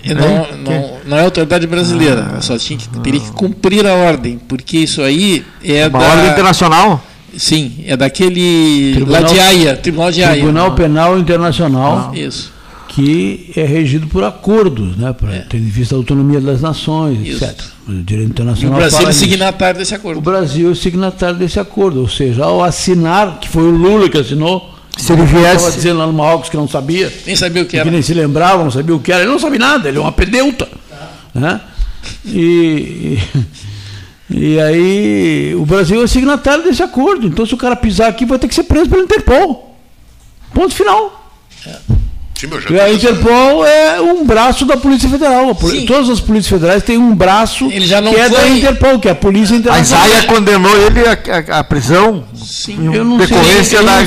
Não é autoridade brasileira, só teria que cumprir a ordem, porque isso aí é uma ordem internacional? Sim, é daquele Tribunal de Haia. Tribunal Penal Internacional, isso, que é regido por acordos, né, para ter em vista a autonomia das nações, isso, etc. O direito internacional. E o Brasil é signatário desse acordo. O Brasil é signatário desse acordo, ou seja, ao assinar, que foi o Lula que assinou, se ele viesse, estava dizendo lá no Marrocos que não sabia, nem sabia o que era, que nem se lembrava, não sabia o que era, ele não sabe nada, ele é uma pedeuta, né? E aí, o Brasil é signatário desse acordo. Então, se o cara pisar aqui, vai ter que ser preso pela Interpol. Ponto final. E a Interpol é um braço da Polícia Federal. Sim. Todas as polícias federais têm um braço que é da Interpol, que é a Polícia Internacional. A Haia condenou ele à prisão em decorrência da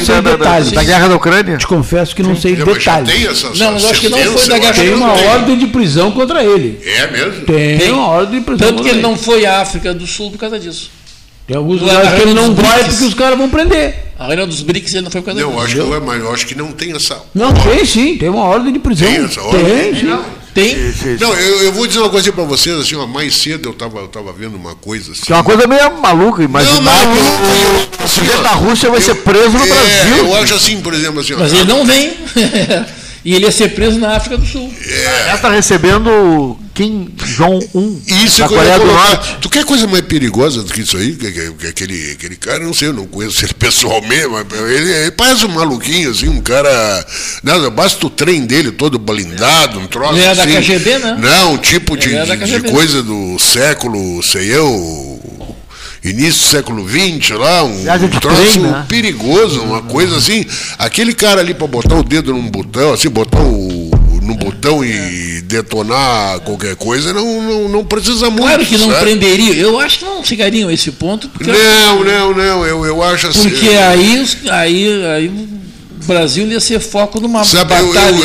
guerra da Ucrânia. Te confesso que não sei detalhes. Não, mas acho que não foi da guerra da Ucrânia. Tem uma ordem de prisão contra ele. É mesmo? Tem uma ordem de prisão. Tanto que ele não foi à África do Sul por causa disso. Tem alguns lugares que ele não vai porque os caras vão prender. A reunião dos BRICS ele não foi por causa disso. Não, acho que não é, mas eu acho que não tem essa. Não, tem sim, tem uma ordem de prisão. Tem essa ordem? Tem, sim. Tem. Não, eu vou dizer uma coisa para vocês, assim, mais cedo eu estava vendo uma coisa assim. Que é uma coisa meio maluca, imaginar que o sujeito da Rússia vai ser preso no Brasil. Eu acho assim, por exemplo, assim. Mas ele não vem. E ele ia ser preso na África do Sul. Ela está recebendo Kim Jong-un da Coreia do Norte. Tu quer coisa mais perigosa do que isso aí? Que aquele cara, não sei, eu não conheço ele pessoalmente, mas ele parece um maluquinho, assim, um cara. Nada, basta o trem dele todo blindado, um troço. Ele é da KGB, né? Não, um tipo de coisa do século, sei eu, início do século XX, lá, um troço perigoso, uma coisa assim. Aquele cara ali para botar o dedo num botão, assim, botar o, no botão botão e detonar qualquer coisa, não precisa muito. Claro que não, certo? Prenderia. Eu acho que não chegariam a esse ponto. Eu acho assim. Porque aí o Brasil ia ser foco numa batalha.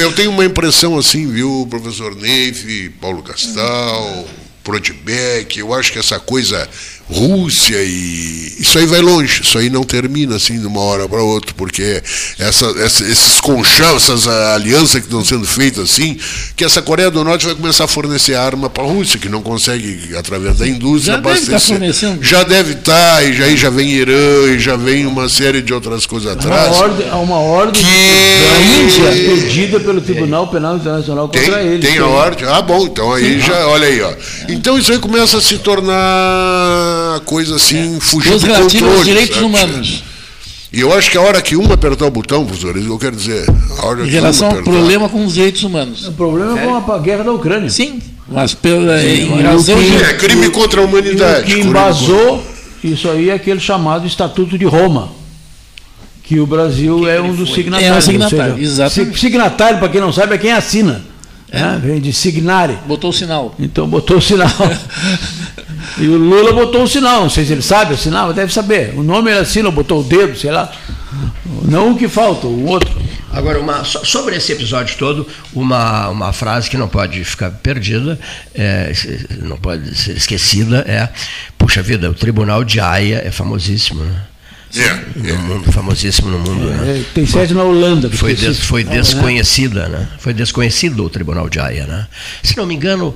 Eu tenho uma impressão assim, viu, professor Neif, Paulo Castal, Prodbeck, eu acho que essa coisa Rússia e... Isso aí vai longe, isso aí não termina assim de uma hora para outra, porque esses conchavos, essas alianças que estão sendo feitas assim, que essa Coreia do Norte vai começar a fornecer arma para a Rússia, que não consegue, através da indústria, abastecer. Já deve estar, e aí já vem Irã, e já vem uma série de outras coisas atrás. Há uma ordem da Índia pedida pelo Tribunal Penal Internacional contra eles. Tem a ordem? Ah, bom, então aí já, olha aí, ó. Então isso aí começa a se tornar coisa assim, fugir do controle, os direitos humanos. E eu acho que a hora que uma apertar o botão, professor, eu quero dizer, a hora em relação ao problema com os direitos humanos. O problema é com a guerra da Ucrânia. Sim, mas em razão de... É crime contra a humanidade. O que embasou isso aí é aquele chamado Estatuto de Roma, que o Brasil é um dos signatários. É um signatário, exatamente. Signatário, para quem não sabe, é quem assina. Vem de signare. Botou o sinal. Então, botou o sinal. E o Lula botou o sinal, não sei se ele sabe assinar, mas deve saber. O nome ele assina, botou o dedo, sei lá. Não o que falta, o outro. Agora, sobre esse episódio todo, uma frase que não pode ficar perdida, não pode ser esquecida, é: puxa vida, o Tribunal de Haia é famosíssimo, né? Famosíssimo no mundo. Né? Tem sede na Holanda. Foi desconhecida, né? Foi desconhecido o Tribunal de Haia, né? Se não me engano,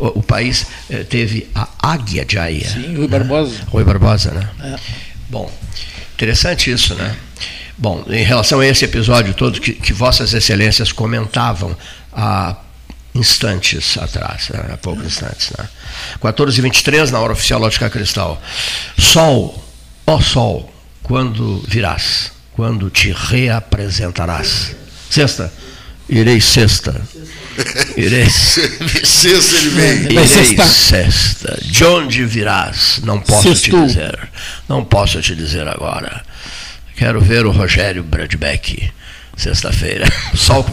o país teve a Águia de Haia. Sim, Rui Barbosa. Né? Rui Barbosa, né? É. Bom, interessante isso, né? Bom, em relação a esse episódio todo que vossas excelências comentavam há instantes atrás, né? Há poucos instantes, né? 14h23, na hora oficial Ótica Cristal. Sol. Ó sol, quando virás, quando te reapresentarás. Sexta, irei sexta. Irei sexta, ele vem. Irei sexta. De onde virás? Não posso te dizer. Não posso te dizer agora. Quero ver o Rogério Bradbeck sexta-feira. O sol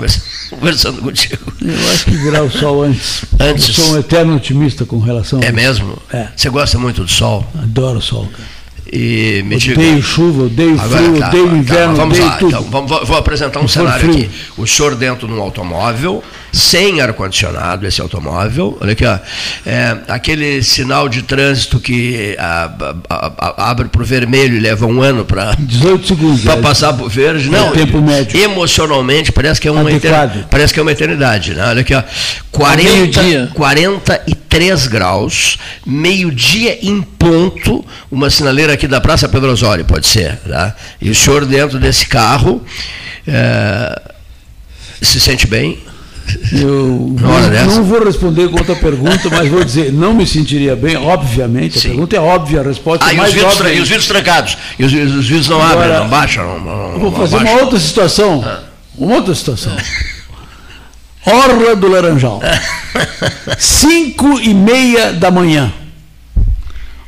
conversando contigo. Eu acho que virá o sol antes. Eu sou um eterno otimista com relação a isso. É mesmo? É. Você gosta muito do sol? Adoro o sol, cara. Odeio chuva, odeio frio, odeio inverno, odeio tudo. Então, vou apresentar um cenário aqui. O senhor dentro de um automóvel, sem ar-condicionado, esse automóvel, olha aqui, ó, aquele sinal de trânsito que abre para o vermelho e leva um ano para 18 segundos para passar para o verde. Não, tempo médio. Emocionalmente parece que é uma eternidade, né? Olha aqui, ó, 43 graus, meio-dia em ponto, uma sinaleira aqui da Praça Pedro Osório, pode ser, tá? E o senhor dentro desse carro se sente bem? Eu não vou responder com outra pergunta, mas vou dizer, não me sentiria bem, obviamente. Sim. A pergunta é óbvia, a resposta é mais óbvia. E os vidros trancados? E os vidros não agora, abrem, não baixam? Eu vou fazer uma outra situação. Uma outra situação. Orla do Laranjal. 5:30 da manhã.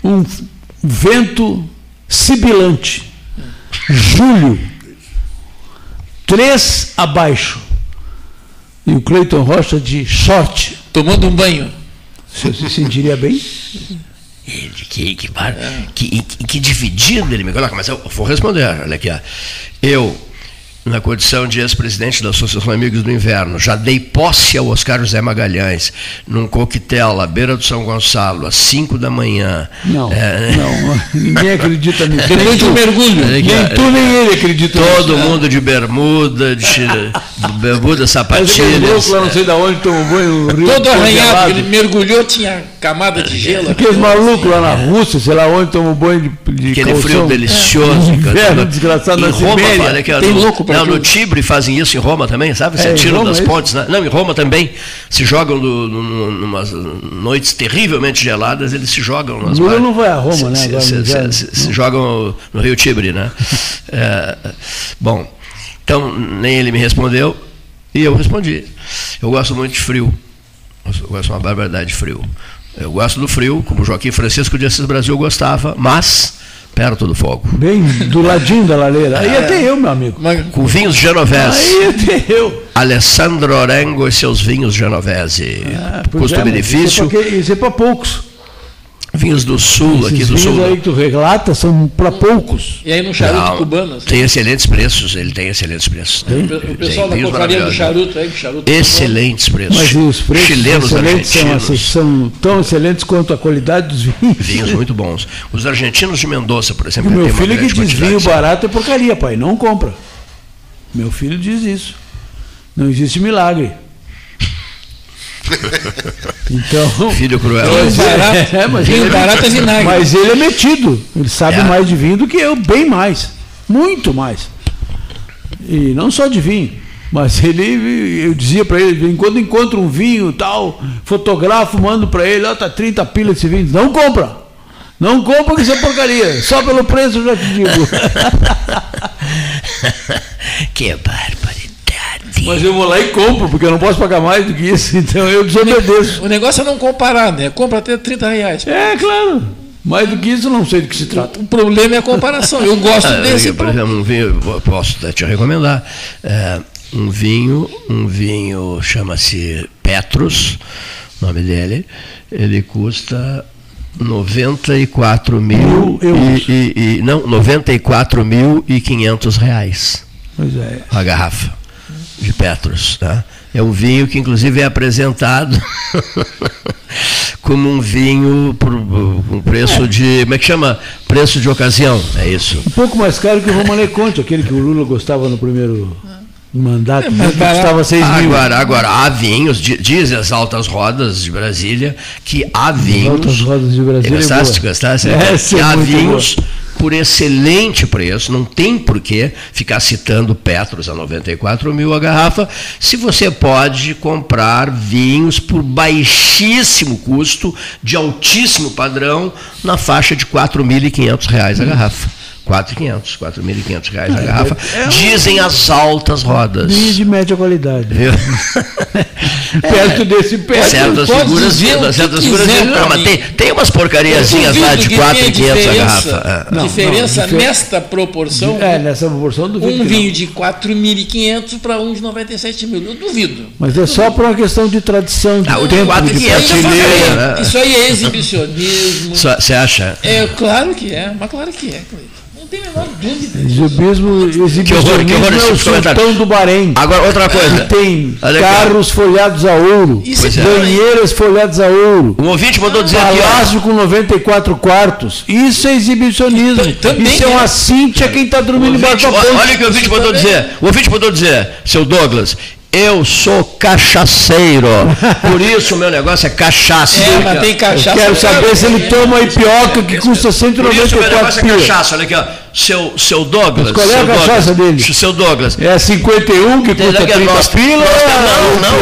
Um vento sibilante. Julho. 3 abaixo. E o Cleiton Rocha de short. Tomando um banho. Você se sentiria bem? Que dividido ele me coloca, mas eu vou responder. Olha aqui, ó. Eu, na condição de ex-presidente da Associação Amigos do Inverno, já dei posse ao Oscar José Magalhães num coquetel à beira do São Gonçalo, às 5 da manhã. Não, ninguém acredita nisso. Nem tu, mergulho. Nem tu, nem ele acredita nisso. Todo mundo de bermuda, sapatilhas. Mas ele não sei de onde tomou banho, no rio. Todo arranhado, ele mergulhou, tinha camada de gelo. Aqueles malucos lá na Rússia, sei lá onde, tomou banho de aquele calção. Frio delicioso. Inverno, desgraçado, na Sibéria. Tem louco pra... Não, no Tibre fazem isso, em Roma também, sabe? Você atiram das pontes, né? Não, em Roma também. Se jogam numas noites terrivelmente geladas, eles se jogam nas Lula não vai a Roma, né? Se jogam no Rio Tibre, né? Bom, então, nem ele me respondeu e eu respondi. Eu gosto muito de frio. Eu gosto uma barbaridade de frio. Eu gosto do frio, como Joaquim Francisco de Assis Brasil gostava, mas... perto do fogo. Bem do ladinho da lareira. Aí até eu, meu amigo. Com vinhos genovese. Aí até eu. Alessandro Orengo e seus vinhos genovese. Ah, custo-benefício. Isso é para poucos. Vinhos do sul, esses aqui do sul. Os vinhos aí que tu relata são para poucos. E aí no charuto cubano. Assim. Tem excelentes preços, ele tem excelentes preços. Né? O pessoal da portaria do charuto aí, que charuto. Excelentes preços. Mas os preços chilenos, argentinos. São tão excelentes quanto a qualidade dos vinhos. Vinhos muito bons. Os argentinos de Mendoza, por exemplo. O meu filho que diz vinho barato é porcaria, pai, não compra. Meu filho diz isso. Não existe milagre. Então, filho cruel. Barato é vinagre. Mas ele é metido. Ele sabe mais de vinho do que eu, bem mais. Muito mais. E não só de vinho. Mas ele, eu dizia para ele, quando encontro um vinho tal, fotografo, mando para ele, ó, tá 30 pilas esse vinho. Não compra. Não compra que isso é porcaria. Só pelo preço eu já te digo. Que bárbaro. Mas eu vou lá e compro, porque eu não posso pagar mais do que isso, então eu desobedeço. O negócio é não comparar, né? Compra até 30 reais. É, claro. Mais do que isso, eu não sei do que se trata. O problema é a comparação. Eu gosto desse. Por exemplo, um vinho, posso te recomendar, um vinho chama-se Petrus, o nome dele, ele custa... 94.500 reais. Pois é. A garrafa de Petrus, tá? É um vinho que inclusive é apresentado como um vinho com preço de, como é que chama? Preço de ocasião, é isso. Um pouco mais caro que o Romané Conti, aquele que o Lula gostava no primeiro mandato, custava 6 mil. Agora, há vinhos, diz as altas rodas de Brasília, que há vinhos... As altas rodas de Brasília... Gostaste? É, há vinhos por excelente preço, não tem por que ficar citando Petrus a 94 mil a garrafa, se você pode comprar vinhos por baixíssimo custo, de altíssimo padrão, na faixa de R$ 4.500 a garrafa. R$ 4.500 reais a garrafa. Dizem as altas rodas. Vinho de média qualidade. Viu? Perto desse perto. Certas figuras. Tem umas porcariazinhas lá de 4.500 a garrafa. Diferença nesta proporção. Nessa proporção do vinho. Um vinho de 4.500 para um de 97 mil. Eu duvido. Mas é só por uma questão de tradição. O de 4.500. Isso aí é exibicionismo. Você acha? É claro que é, mas claro que é, Cleiton. Não tem a menor dúvida. Exibicionismo é o sultão do Bahrein. Agora, outra coisa. Que tem carros folhados a ouro, banheiras folhadas a ouro. O ouvinte mandou dizer aqui. Palácio com 94 quartos. Isso é exibicionismo. Isso é uma cíntia quem está dormindo embaixo da ponte. Olha o que o ouvinte mandou dizer. O ouvinte mandou dizer, seu Douglas... Eu sou cachaceiro, por isso o meu negócio é cachaça. Mas tem cachaça. Eu quero saber se ele toma ipioca que custa 194 pila. Por isso o meu negócio é cachaça, olha aqui, ó. Seu Douglas. Mas qual é a cachaça dele? Seu Douglas. É a 51 que custa 30 pila? Não.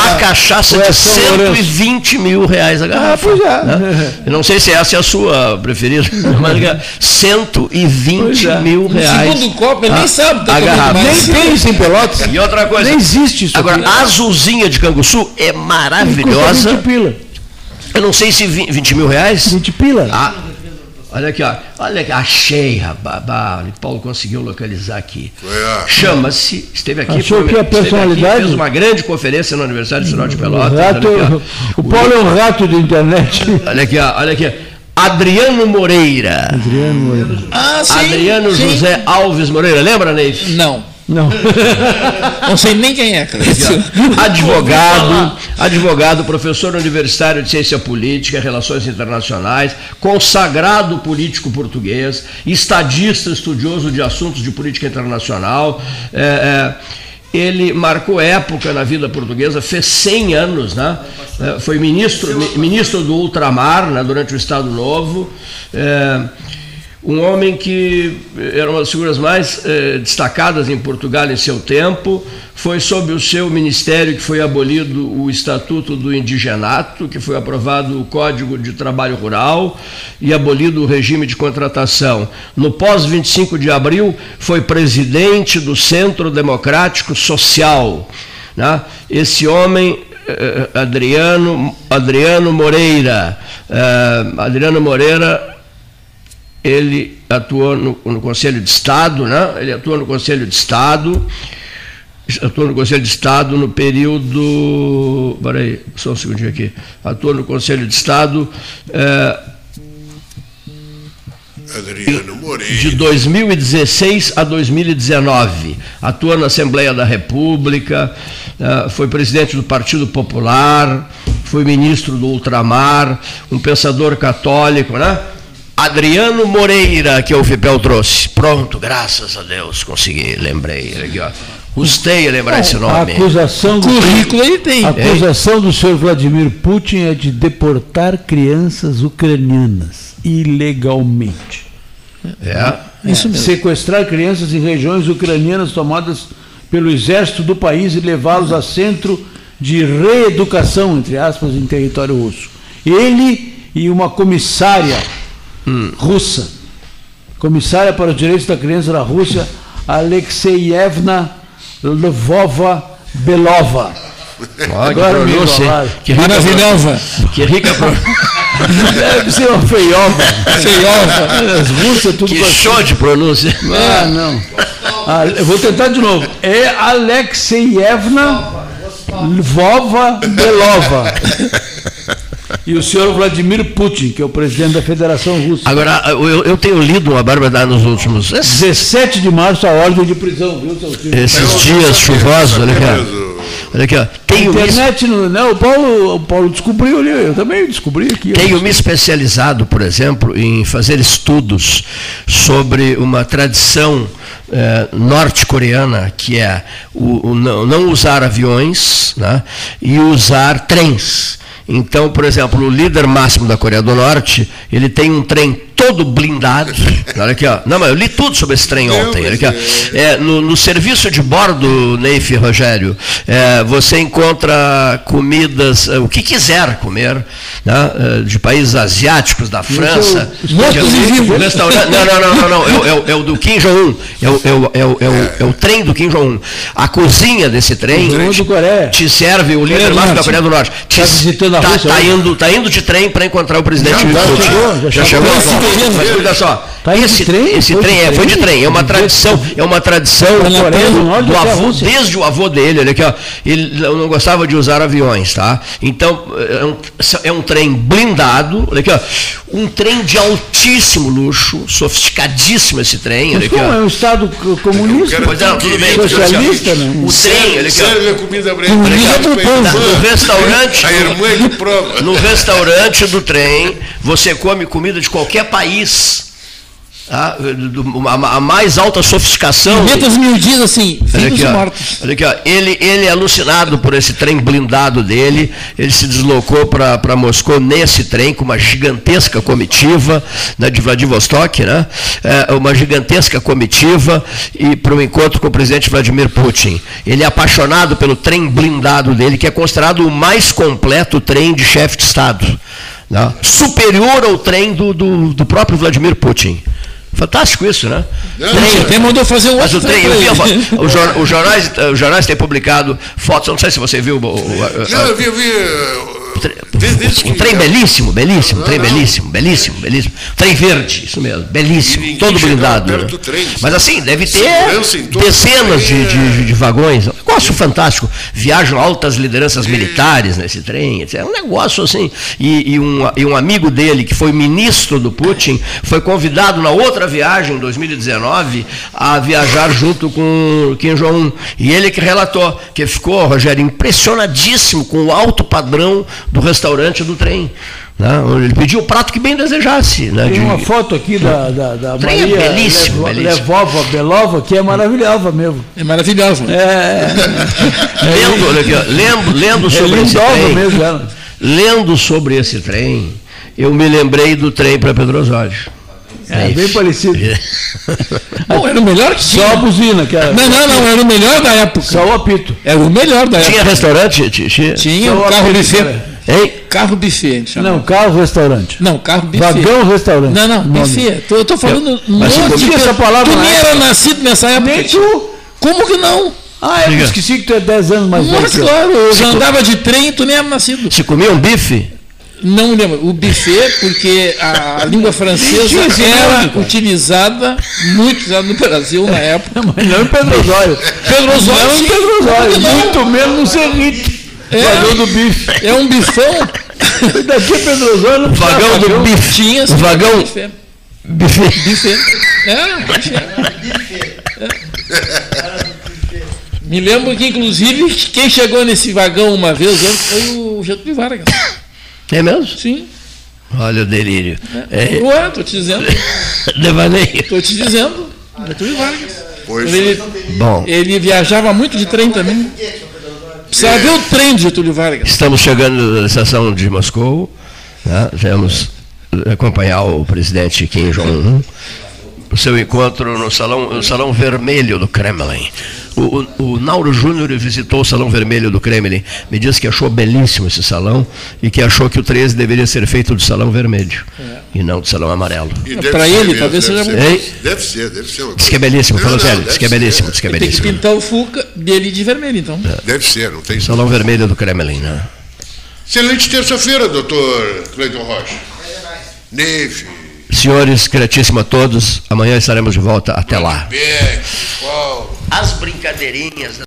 A cachaça de 120 mil reais a garrafa. Pois é. Não sei se essa é a sua preferida, mas 120 mil reais. O segundo copo, ele nem sabe. A garrafa. Nem tem isso em Pelotas. E outra coisa. Nem existe. Agora, a azulzinha de Canguçu é maravilhosa. 20 pila. Eu não sei se 20 mil reais. 20 pila. Olha aqui, ó. Olha aqui. Achei, rapaz. O Paulo conseguiu localizar aqui. Chama-se. Esteve aqui. Achou que a personalidade. Aqui, fez uma grande conferência no aniversário nacional de Pelotas. O Paulo é um rato de internet. Olha aqui, ó. Olha aqui. Adriano Moreira. Adriano José Alves Moreira. Lembra, Neif? Não. Não sei nem quem é, advogado, professor universitário de ciência política, relações internacionais, consagrado político português, estadista, estudioso de assuntos de política internacional. Ele marcou época na vida portuguesa, fez 100 anos, né? Foi ministro do ultramar, né, durante o Estado Novo. Um homem que era uma das figuras mais destacadas em Portugal em seu tempo. Foi sob o seu ministério que foi abolido o Estatuto do Indigenato, que foi aprovado o Código de Trabalho Rural e abolido o regime de contratação. No pós-25 de abril, foi presidente do Centro Democrático Social. Né? Esse homem... Adriano Moreira ele atuou no Conselho de Estado, né? Ele atuou no Conselho de Estado, atuou no Conselho de Estado no período... Peraí, só um segundinho aqui. Atuou no Conselho de Estado... Adriano Moreira. De 2016 a 2019. Atua na Assembleia da República, foi presidente do Partido Popular, foi ministro do Ultramar, um pensador católico, né? Adriano Moreira, que a UFPel trouxe. Pronto, graças a Deus, consegui, lembrei. Aqui, ó. Gostei de lembrar esse nome. A acusação do senhor Vladimir Putin é de deportar crianças ucranianas ilegalmente. Isso mesmo. Sequestrar crianças em regiões ucranianas tomadas pelo exército do país e levá-los a centro de reeducação, entre aspas, em território russo. Ele e uma comissária russa, comissária para os direitos da criança da Rússia, Alexeyevna Lvova Belova. Agora me falaram. Que maravilhosa. Que rica deve ser uma feiova. Feiova. As russas tudo. Que show de pronúncia. Ah, não. Eu vou tentar de novo. É Alexeyevna Lvova Belova. E o senhor Vladimir Putin, que é o presidente da Federação Russa. Agora, eu tenho lido uma barbaridade nos últimos... 17 de março, a ordem de prisão, viu, seu filho? Esses dias chuvosos, olha aqui, olha aqui, ó. Tenho internet, não, o Paulo descobriu, eu também descobri aqui. Tenho me especializado, por exemplo, em fazer estudos sobre uma tradição norte-coreana, que é o não usar aviões, né, e usar trens. Então, por exemplo, o líder máximo da Coreia do Norte, ele tem um trem todo blindado. Olha aqui, ó. Não, mas eu li tudo sobre esse trem ontem. Olha aqui, ó. No serviço de bordo, Neif, Rogério, você encontra comidas, o que quiser comer, né, de países asiáticos, da França. É o do Kim Jong-un. É o trem do Kim Jong-un. A cozinha desse trem te serve, o líder máximo da Coreia do Norte. Está indo de trem para encontrar o presidente Putin. Já chegou. Olha só, esse trem é uma tradição, do avô, desde o avô dele. Olha aqui, ó, ele não gostava de usar aviões, tá? Então é um trem blindado. Olha aqui, ó, um trem de altíssimo luxo, sofisticadíssimo esse trem. Olha aqui, ó. É um estado comunista, tudo bem. Socialista, né? O trem, olha aqui, ó, no restaurante. No restaurante do trem, você come comida de qualquer país. Tá? A mais alta sofisticação. 500 mil dias assim, filhos mortos. Olha aqui, ó. Ele é alucinado por esse trem blindado dele. Ele se deslocou para Moscou nesse trem com uma gigantesca comitiva, né, de Vladivostok, né? Uma gigantesca comitiva, e para um encontro com o presidente Vladimir Putin. Ele é apaixonado pelo trem blindado dele, que é considerado o mais completo trem de chefe de Estado, né? Superior ao trem do próprio Vladimir Putin. Fantástico isso, né? Até mandou fazer um outro. Os jornais têm publicado fotos, eu não sei se você viu. Eu vi. Um trem belíssimo, trem belíssimo. Trem verde, isso mesmo, belíssimo, todo blindado. Mas assim, deve ter dezenas de vagões. Um negócio fantástico. Viajam altas lideranças militares nesse trem, etc. É um negócio assim. E um amigo dele, que foi ministro do Putin, foi convidado na outra viagem, em 2019, a viajar junto com Kim Jong-un. E ele que relatou que ficou, Rogério, impressionadíssimo com o alto padrão do restaurante do trem, né? Ele pediu o prato que bem desejasse, né? Tem uma foto aqui da Maria Lvova Belova, que é maravilhosa mesmo. É maravilhosa. Lendo sobre esse trem, eu me lembrei do trem para Pedro Osório. É bem parecido. Bom, era o melhor que tinha. Só a buzina, cara. Não, era o melhor da época. Só o apito. Era o melhor da época. Tinha restaurante? Tinha um carro buffet. Carro buffet. Não, carro restaurante. Não, carro buffet. Vagão restaurante. Não, buffet. Eu estou falando. Tu nem era nascido nessa época. Nem tu. Como que não? Eu esqueci que tu é 10 anos mais velho. Mas claro, eu já andava de trem, tu nem era nascido. Se comia um bife? Não lembro. O buffet, porque a língua francesa era utilizada, muito utilizada no Brasil na época. Mas não em Pedro Osório. Pedro Osório não em Pedro Osório. Muito menos no Serrito. Vagão do bife. É um bifão. Daqui a Pedro Osório. Vagão do bife. Tinha esse vagão. Buffet. Buffet. É, buffet. Me lembro que, inclusive, quem chegou nesse vagão uma vez foi o Getúlio Vargas. É mesmo? Sim. Olha o delírio. É. Ué, estou te dizendo. Devaneio. Estou te dizendo. Getúlio Vargas. Pois ele, bom. Ele viajava muito de trem também. Precisava ver o trem de Getúlio Vargas. Estamos chegando na estação de Moscou. Né? Vamos acompanhar o presidente Kim Jong-un. O seu encontro no Salão Vermelho do Kremlin. O Nauro Júnior visitou o Salão Vermelho do Kremlin. Me disse que achou belíssimo esse salão e que achou que o 13 deveria ser feito do Salão Vermelho e não do Salão Amarelo. Para ele, mesmo, talvez seja muito. Deve ser. Diz que é belíssimo, falou sério. Diz que é belíssimo. Tem que pintar o Fuca dele de vermelho, então. Deve ser, não tem. Salão Vermelho do Kremlin, né? Excelente terça-feira, doutor Cleiton Rocha. Neve. Senhores, gratíssimo a todos. Amanhã estaremos de volta. Até lá. As brincadeirinhas...